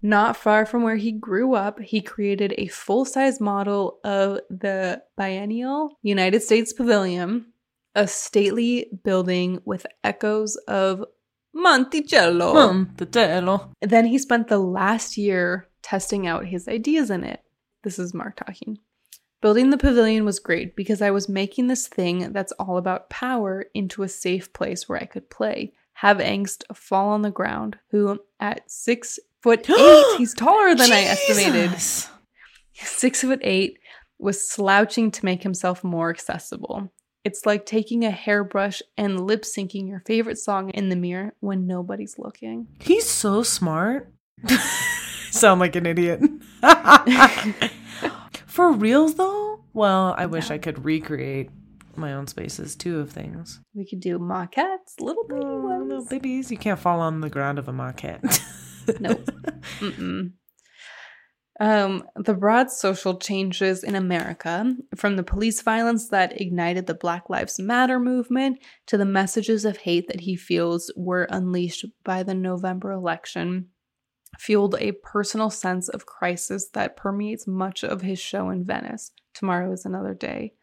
Not far from where he grew up, he created a full-size model of the Biennial United States Pavilion, a stately building with echoes of Monticello. Monticello. Then he spent the last year testing out his ideas in it. This is Mark talking. Building the pavilion was great because I was making this thing that's all about power into a safe place where I could play, have angst, fall on the ground, who at six foot eight, he's taller than Jesus. I estimated. Six foot eight was slouching to make himself more accessible. It's like taking a hairbrush and lip syncing your favorite song in the mirror when nobody's looking. He's so smart. Sound like an idiot. For reals, though? Well, I wish yeah. I could recreate my own spaces, too, of things. We could do maquettes, little baby oh, ones. Little babies. You can't fall on the ground of a maquette. No. Mm-mm. Um, the broad social changes in America, from the police violence that ignited the Black Lives Matter movement to the messages of hate that he feels were unleashed by the November election, fueled a personal sense of crisis that permeates much of his show in Venice, Tomorrow is Another Day.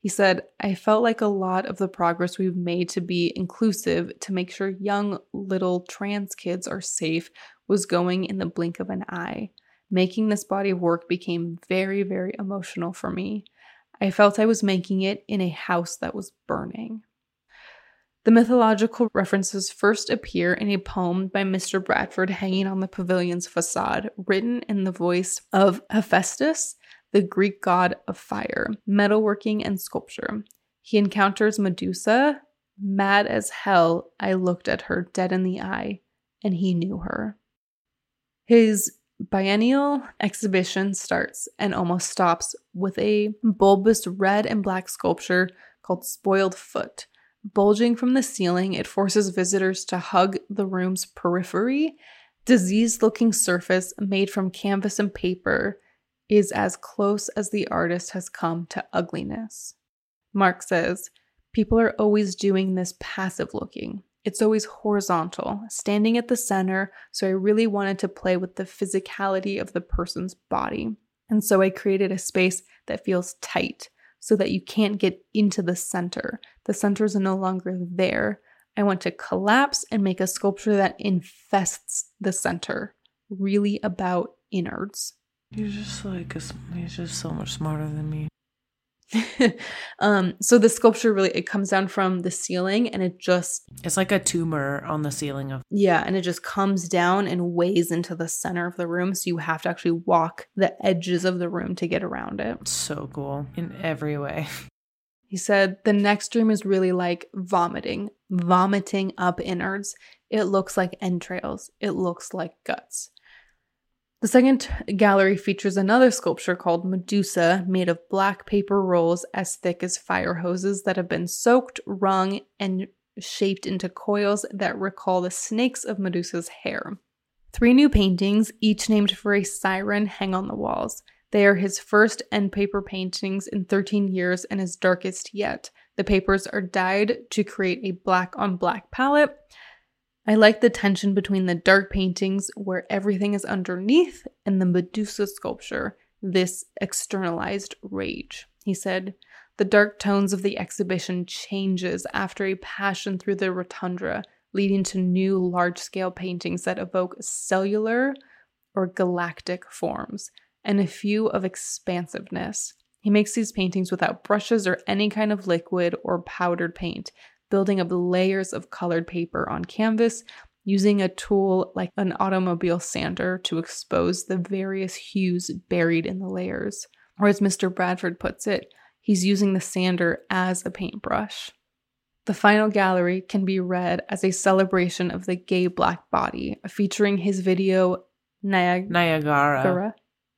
He said, I felt like a lot of the progress we've made to be inclusive, to make sure young little trans kids are safe, was going in the blink of an eye. Making this body of work became very, very emotional for me. I felt I was making it in a house that was burning. The mythological references first appear in a poem by Mister Bradford hanging on the pavilion's facade, written in the voice of Hephaestus, the Greek god of fire, metalworking, and sculpture. He encounters Medusa. Mad as hell, I looked at her dead in the eye, and he knew her. His biennial exhibition starts and almost stops with a bulbous red and black sculpture called Spoiled Foot. Bulging from the ceiling, it forces visitors to hug the room's periphery. Diseased-looking surface made from canvas and paper is as close as the artist has come to ugliness. Mark says, people are always doing this passive looking. It's always horizontal, standing at the center, so I really wanted to play with the physicality of the person's body. And so I created a space that feels tight, so that you can't get into the center. The center is no longer there. I want to collapse and make a sculpture that infests the center. Really about innards. You're just like, a, you're just so much smarter than me. um, so the sculpture really, it comes down from the ceiling and it just... It's like a tumor on the ceiling of... Yeah, and it just comes down and weighs into the center of the room, so you have to actually walk the edges of the room to get around it. So cool. In every way. He said, the next room is really like vomiting. Vomiting up innards. It looks like entrails. It looks like guts. The second gallery features another sculpture called Medusa, made of black paper rolls as thick as fire hoses that have been soaked, wrung, and shaped into coils that recall the snakes of Medusa's hair. Three new paintings, each named for a siren, hang on the walls. They are his first end paper paintings in thirteen years and his darkest yet. The papers are dyed to create a black-on-black palette. I like the tension between the dark paintings where everything is underneath and the Medusa sculpture. this externalized rage. He said, "The dark tones of the exhibition changes after a passion through the rotunda, leading to new large-scale paintings that evoke cellular or galactic forms, and a few of expansiveness. He makes these paintings without brushes or any kind of liquid or powdered paint, building up layers of colored paper on canvas, using a tool like an automobile sander to expose the various hues buried in the layers." Or as Mister Bradford puts it, he's using the sander as a paintbrush. The final gallery can be read as a celebration of the gay black body, featuring his video Niag- Niagara. Niagara.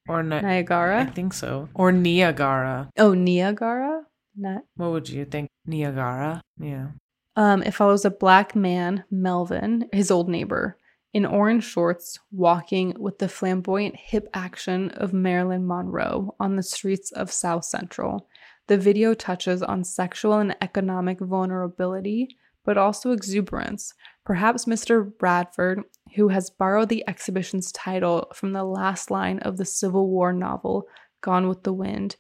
Or Ni- Niagara? I think so. Or Niagara. Oh, Niagara? Not- what would you think? Niagara? Yeah. Um, it follows a black man, Melvin, his old neighbor, in orange shorts, walking with the flamboyant hip action of Marilyn Monroe on the streets of South Central. The video touches on sexual and economic vulnerability, but also exuberance. Perhaps Mister Bradford, who has borrowed the exhibition's title from the last line of the Civil War novel, Gone with the Wind,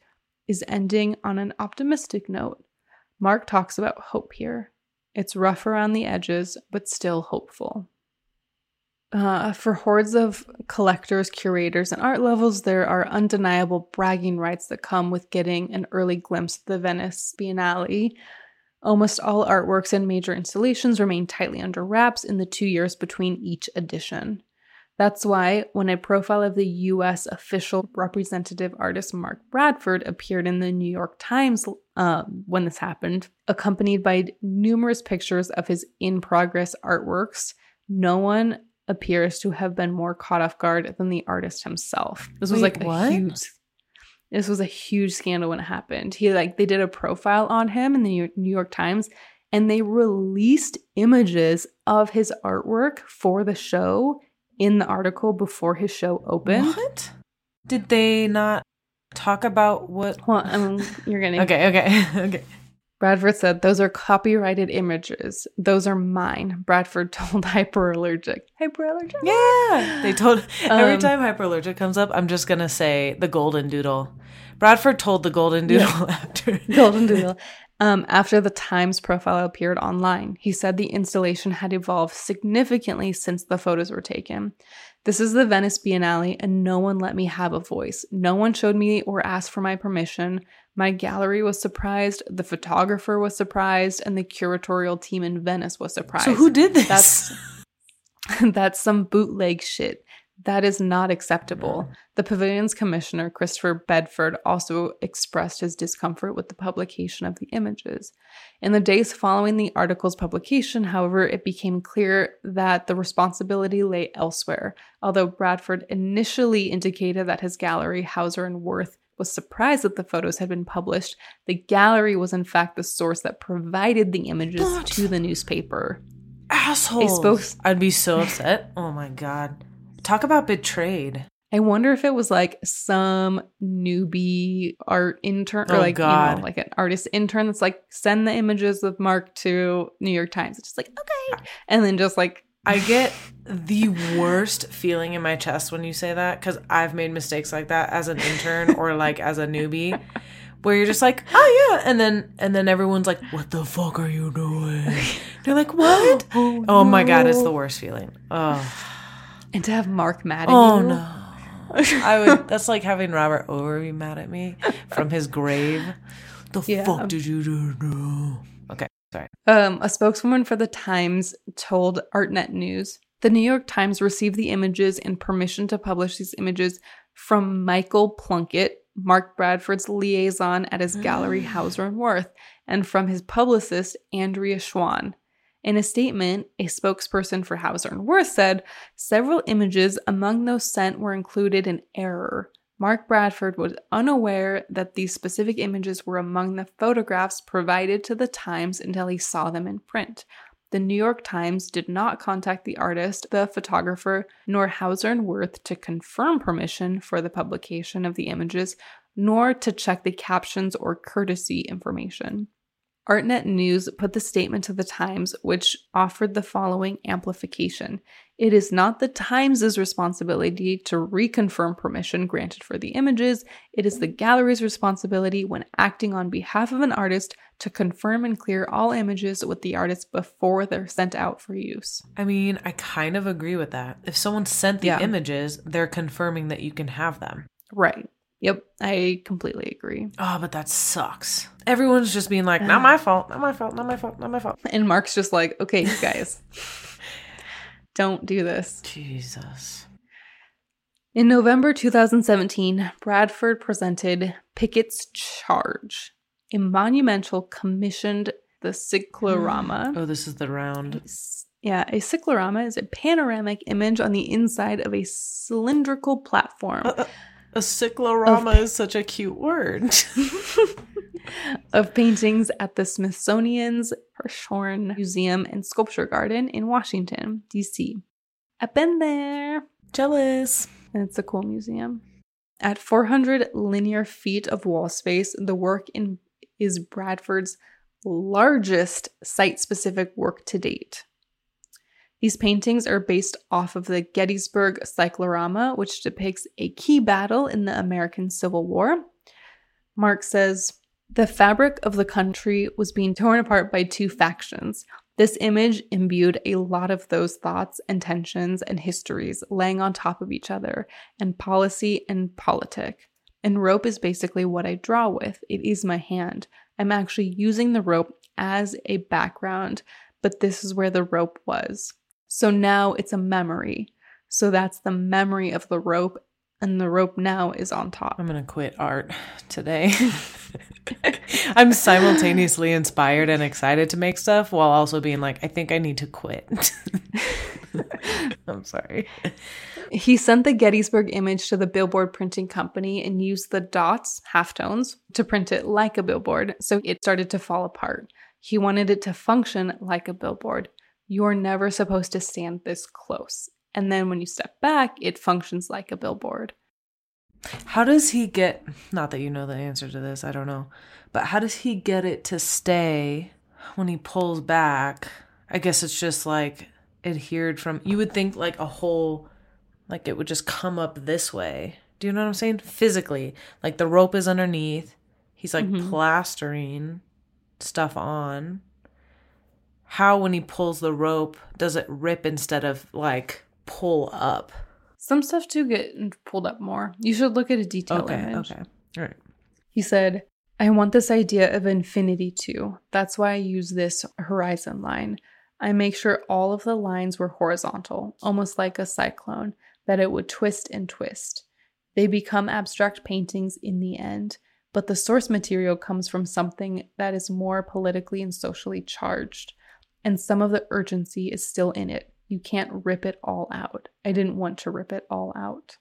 is ending on an optimistic note. Mark talks about hope here. It's rough around the edges, but still hopeful. Uh, for hordes of collectors, curators, and art lovers, there are undeniable bragging rights that come with getting an early glimpse of the Venice Biennale. Almost all artworks and major installations remain tightly under wraps in the two years between each edition. That's why when a profile of the U S official representative artist Mark Bradford appeared in the New York Times uh, when this happened, accompanied by numerous pictures of his in-progress artworks, no one appears to have been more caught off guard than the artist himself. This was Wait, like a what? huge this was a huge scandal when it happened. He like they did a profile on him in the New York Times, and they released images of his artwork for the show in the article before his show opened. What? Did they not talk about what Well, I mean, you're getting Okay, okay. okay. Bradford said, "Those are copyrighted images. Those are mine," Bradford told Hyperallergic. Hyperallergic? Yeah. They told, every um, time Hyperallergic comes up, I'm just going to say the Golden Doodle. Bradford told the Golden Doodle yeah. after. Golden Doodle. Um, after the Times profile appeared online, he said the installation had evolved significantly since the photos were taken. "This is the Venice Biennale, and no one let me have a voice. No one showed me or asked for my permission. My gallery was surprised, the photographer was surprised, and the curatorial team in Venice was surprised." So who did this? That's, that's some bootleg shit. That is not acceptable. The pavilion's commissioner, Christopher Bedford, also expressed his discomfort with the publication of the images. In the days following the article's publication, however, it became clear that the responsibility lay elsewhere. Although Bradford initially indicated that his gallery, Hauser and Wirth, was surprised that the photos had been published, the gallery was in fact the source that provided the images what? to the newspaper. Assholes! Spokes- I'd be so upset. Oh my god. Talk about betrayed. I wonder if it was like some newbie art intern or oh, like, God. you know, like an artist intern that's like, send the images of Mark to New York Times. It's just like, okay. And then just like. I get the worst feeling in my chest when you say that, because I've made mistakes like that as an intern or like as a newbie. Where you're just like, oh, yeah. And then and then everyone's like, what the fuck are you doing? They're like, what? Oh, oh no. My God. It's the worst feeling. Oh. And to have Mark mad at oh, you? Oh, no. I would. That's like having Robert Overby mad at me from his grave. The yeah. fuck did you do? Okay, sorry. Um, a spokeswoman for the Times told ArtNet News, "The New York Times received the images and permission to publish these images from Michael Plunkett, Mark Bradford's liaison at his gallery Hauser and Wirth, and from his publicist, Andrea Schwann." In a statement, a spokesperson for Hauser and Wirth said, "Several images among those sent were included in error. Mark Bradford was unaware that these specific images were among the photographs provided to the Times until he saw them in print. The New York Times did not contact the artist, the photographer, nor Hauser and Wirth to confirm permission for the publication of the images, nor to check the captions or courtesy information. ArtNet News put the statement to the Times, which offered the following amplification. It is not the Times' responsibility to reconfirm permission granted for the images. It is the gallery's responsibility when acting on behalf of an artist to confirm and clear all images with the artist before they're sent out for use. I mean, I kind of agree with that. If someone sent the yeah. images, they're confirming that you can have them. Right. Yep, I completely agree. Oh, but that sucks. Everyone's just being like, not my fault, not my fault, not my fault, not my fault. And Mark's just like, okay, you guys, don't do this. Jesus. In November two thousand seventeen, Bradford presented Pickett's Charge, a monumental commissioned the cyclorama. Oh, this is the round. Yeah, a cyclorama is a panoramic image on the inside of a cylindrical platform. Uh, uh. A cyclorama pa- is such a cute word. Of paintings at the Smithsonian's Hirshhorn Museum and Sculpture Garden in Washington, D C I've been there. Jealous. And it's a cool museum. At four hundred linear feet of wall space, the work in is Bradford's largest site-specific work to date. These paintings are based off of the Gettysburg cyclorama, which depicts a key battle in the American Civil War. Mark says, the fabric of the country was being torn apart by two factions. This image imbued a lot of those thoughts and tensions and histories laying on top of each other, and policy and politic. And rope is basically what I draw with. It is my hand. I'm actually using the rope as a background, but this is where the rope was. So now it's a memory. So that's the memory of the rope, and the rope now is on top. I'm going to quit art today. I'm simultaneously inspired and excited to make stuff while also being like, I think I need to quit. I'm sorry. He sent the Gettysburg image to the Billboard Printing Company and used the dots, halftones, to print it like a billboard. So it started to fall apart. He wanted it to function like a billboard. You're never supposed to stand this close. And then when you step back, it functions like a billboard. How does he get, not that you know the answer to this, I don't know, but how does he get it to stay when he pulls back? I guess it's just like adhered from, you would think like a whole, like it would just come up this way. Do you know what I'm saying? Physically, like the rope is underneath. He's like mm-hmm. plastering stuff on. How, when he pulls the rope, does it rip instead of like pull up? Some stuff do get pulled up more. You should look at a detailed okay, image. Okay. All right. He said, I want this idea of infinity too. That's why I use this horizon line. I make sure all of the lines were horizontal, almost like a cyclone, that it would twist and twist. They become abstract paintings in the end, but the source material comes from something that is more politically and socially charged. And some of the urgency is still in it. You can't rip it all out. I didn't want to rip it all out.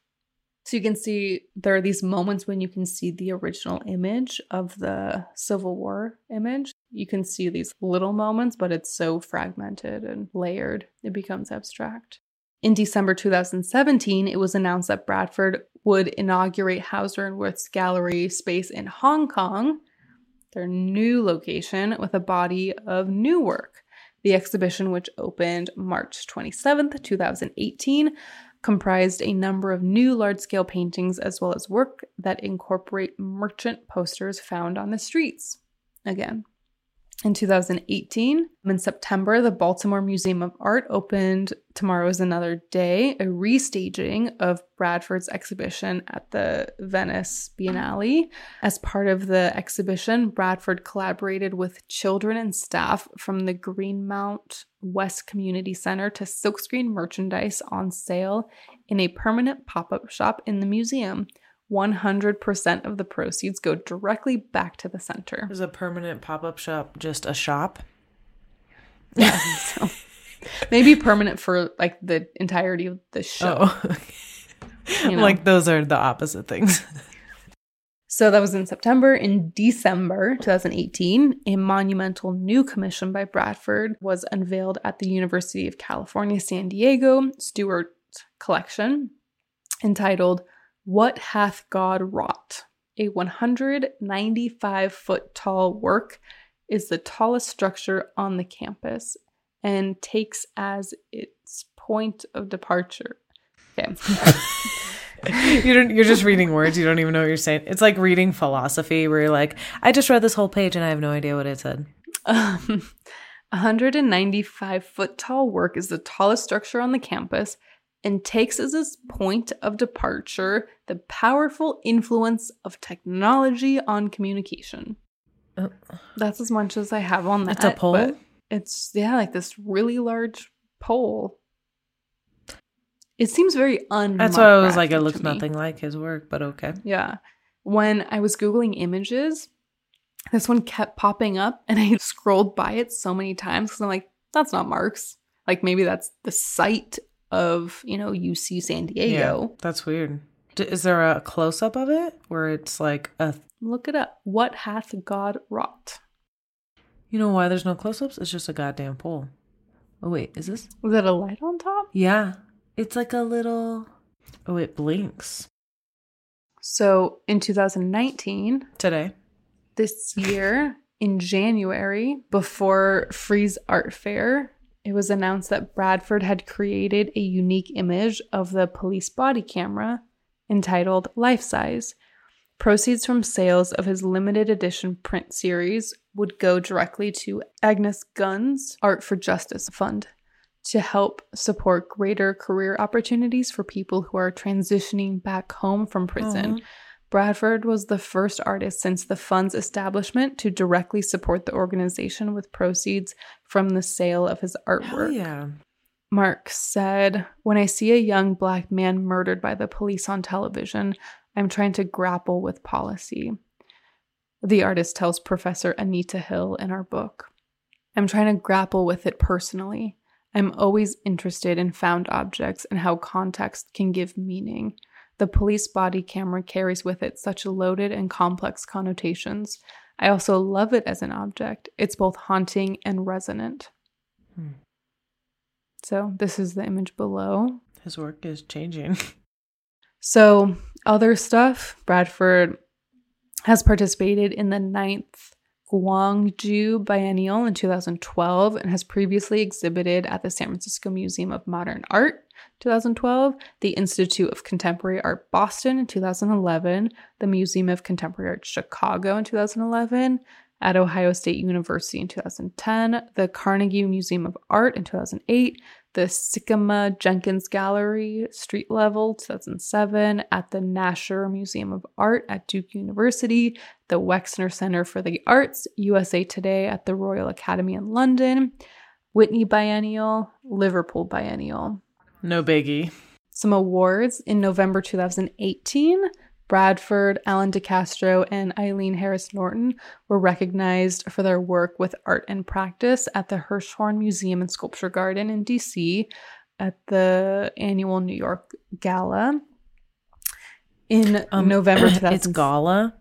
So you can see there are these moments when you can see the original image of the Civil War image. You can see these little moments, but it's so fragmented and layered, it becomes abstract. In December two thousand seventeen, it was announced that Bradford would inaugurate Hauser and Wirth's gallery space in Hong Kong, their new location, with a body of new work. The exhibition, which opened March twenty-seventh, twenty eighteen, comprised a number of new large-scale paintings as well as work that incorporate merchant posters found on the streets. Again. In two thousand eighteen, in September, the Baltimore Museum of Art opened Tomorrow is Another Day, a restaging of Bradford's exhibition at the Venice Biennale. As part of the exhibition, Bradford collaborated with children and staff from the Greenmount West Community Center to silkscreen merchandise on sale in a permanent pop-up shop in the museum. one hundred percent of the proceeds go directly back to the center. Is a permanent pop-up shop just a shop? Yeah. So maybe permanent for like the entirety of the show. Oh, okay. You know. Like those are the opposite things. So that was in September. In December twenty eighteen, a monumental new commission by Bradford was unveiled at the University of California, San Diego, Stewart Collection, entitled What Hath God Wrought? A one hundred ninety-five foot tall work is the tallest structure on the campus and takes as its point of departure. Okay. You don't, you're just reading words. You don't even know what you're saying. It's like reading philosophy where you're like, I just read this whole page and I have no idea what it said. Um, one hundred ninety-five foot tall work is the tallest structure on the campus and takes as its point of departure the powerful influence of technology on communication. Oh. That's as much as I have on that. It's a pole? It's, yeah, like this really large pole. It seems very un- That's why I was like, it looks nothing like his work, but okay. Yeah. When I was Googling images, this one kept popping up and I scrolled by it so many times because I'm like, that's not Mark's. Like, maybe that's the site of, you know, U C San Diego. Yeah, that's weird. D- is there a close-up of it where it's like a... Th- Look it up. What hath God wrought? You know why there's no close-ups? It's just a goddamn pole. Oh, wait. Is this... Was that a light on top? Yeah. It's like a little... Oh, it blinks. So in two thousand nineteen... Today. This year, in January, before Freeze Art Fair, it was announced that Bradford had created a unique image of the police body camera entitled Life Size. Proceeds from sales of his limited edition print series would go directly to Agnes Gunn's Art for Justice Fund to help support greater career opportunities for people who are transitioning back home from prison. Uh-huh. Bradford was the first artist since the fund's establishment to directly support the organization with proceeds from the sale of his artwork. Hell yeah. Mark said, "When I see a young black man murdered by the police on television, I'm trying to grapple with policy." The artist tells Professor Anita Hill in our book, "I'm trying to grapple with it personally. I'm always interested in found objects and how context can give meaning. The police body camera carries with it such loaded and complex connotations. I also love it as an object. It's both haunting and resonant." Hmm. So this is the image below. His work is changing. So other stuff, Bradford has participated in the ninth Gwangju Biennial in two thousand twelve and has previously exhibited at the San Francisco Museum of Modern Art twenty twelve, the Institute of Contemporary Art Boston in two thousand eleven, the Museum of Contemporary Art Chicago in two thousand eleven, at Ohio State University in two thousand ten, the Carnegie Museum of Art in two thousand eight, the Sycama Jenkins Gallery Street Level two thousand seven, at the Nasher Museum of Art at Duke University, the Wexner Center for the Arts, U S A Today at the Royal Academy in London, Whitney Biennial, Liverpool Biennial. No biggie. Some awards in November two thousand eighteen. Bradford, Alan DeCastro, and Eileen Harris Norton were recognized for their work with Art and Practice at the Hirshhorn Museum and Sculpture Garden in D C at the annual New York Gala. In um, November two thousand. It's Gala.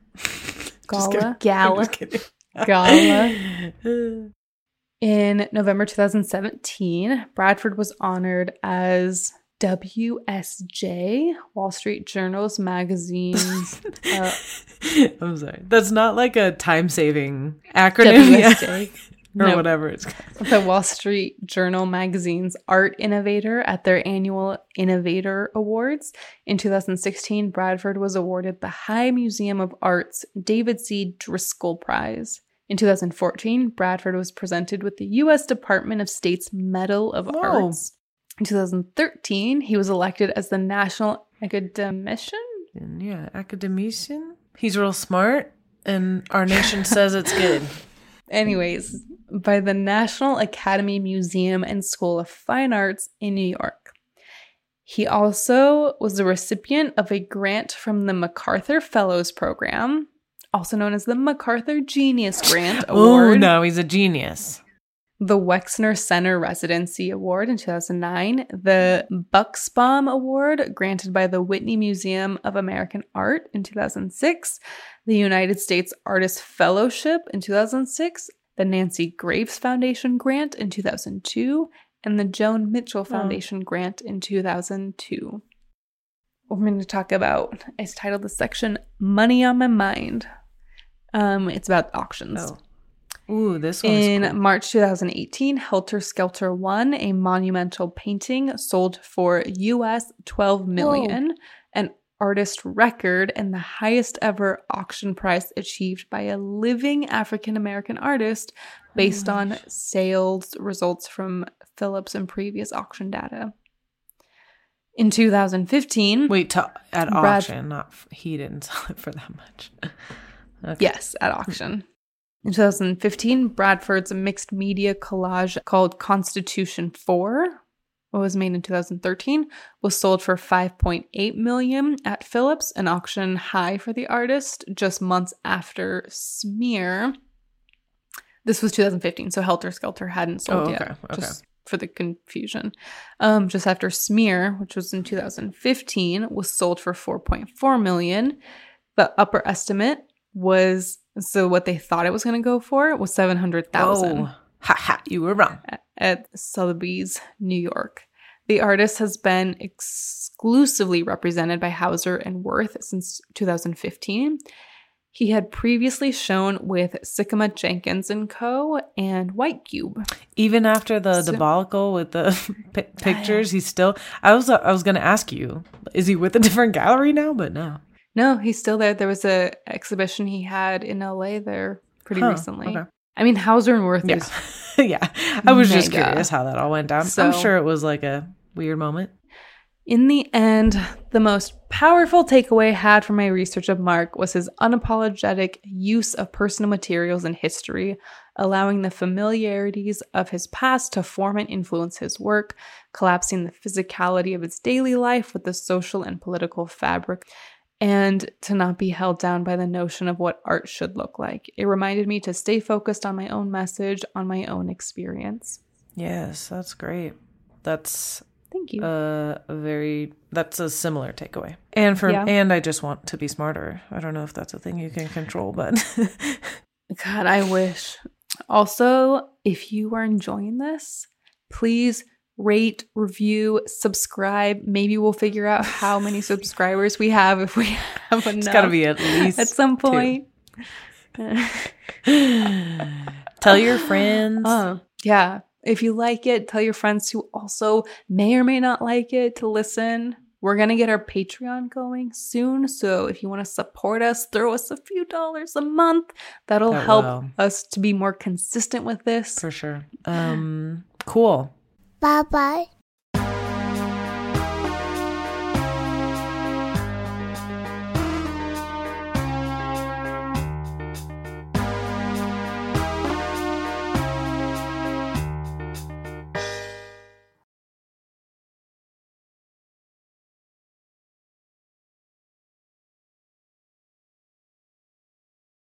Gala. Gala. Gala. In November two thousand seventeen, Bradford was honored as W S J, Wall Street Journal's magazine's... Uh, I'm sorry. That's not like a time-saving acronym. W S J. Yeah. Or no. Whatever it's called. The Wall Street Journal magazine's Art Innovator at their annual Innovator Awards. In two thousand sixteen, Bradford was awarded the High Museum of Art's David C. Driscoll Prize. In two thousand fourteen, Bradford was presented with the U S Department of State's Medal of Whoa. Arts. In two thousand thirteen, he was elected as the National Academician. Yeah, academician. He's real smart, and our nation says it's good. Anyways, by the National Academy Museum and School of Fine Arts in New York. He also was the recipient of a grant from the MacArthur Fellows Program, also known as the MacArthur Genius Grant Award. Oh, no, he's a genius. The Wexner Center Residency Award in two thousand nine, the Bucksbaum Award granted by the Whitney Museum of American Art in two thousand six, the United States Artist Fellowship in two thousand six, the Nancy Graves Foundation Grant in two thousand two, and the Joan Mitchell Foundation oh. Grant in two thousand two. We're going to talk about, I titled this section, Money on My Mind. Um, it's about auctions. Oh. Ooh, this one. In cool. March two thousand eighteen, Helter Skelter One, a monumental painting, sold for U S twelve million dollars, whoa, an artist record and the highest ever auction price achieved by a living African American artist, based oh on sales results from Phillips and previous auction data. In two thousand fifteen, wait, to, at Brad, auction, not he didn't sell it for that much. Okay. Yes, at auction. In two thousand fifteen, Bradford's mixed media collage called Constitution four, what was made in two thousand thirteen, was sold for five point eight million dollars at Phillips, an auction high for the artist just months after Smear. This was two thousand fifteen, so Helter Skelter hadn't sold oh, okay, yet, okay. Just for the confusion. Um, just after Smear, which was in two thousand fifteen, was sold for four point four million dollars. The upper estimate was, so what they thought it was going to go for was seven hundred thousand dollars. Oh, ha ha, you were wrong. At, at Sotheby's, New York. The artist has been exclusively represented by Hauser and Wirth since two thousand fifteen. He had previously shown with Sycama Jenkins and Co. and White Cube. Even after the so, debacle with the p- pictures, he's still. I was. I was going to ask you, is he with a different gallery now? But no, no, he's still there. There was a exhibition he had in L A there pretty huh, recently. Okay. I mean, Hauser and Wirth. Yeah, yeah. I was mega. just curious how that all went down. So, I'm sure it was like a weird moment. In the end, the most powerful takeaway I had from my research of Mark was his unapologetic use of personal materials and history, allowing the familiarities of his past to form and influence his work, collapsing the physicality of his daily life with the social and political fabric, and to not be held down by the notion of what art should look like. It reminded me to stay focused on my own message, on my own experience. Yes, that's great. That's... Thank you. Uh, a very, that's a similar takeaway. And for yeah. and I just want to be smarter. I don't know if that's a thing you can control, but God, I wish. Also, if you are enjoying this, please rate, review, subscribe. Maybe we'll figure out how many subscribers we have if we have enough. It's got to be at least at some point. Tell your friends. Oh, yeah. If you like it, tell your friends who also may or may not like it to listen. We're going to get our Patreon going soon. So if you want to support us, throw us a few dollars a month. That'll that help will. us to be more consistent with this. For sure. Um, cool. Bye-bye.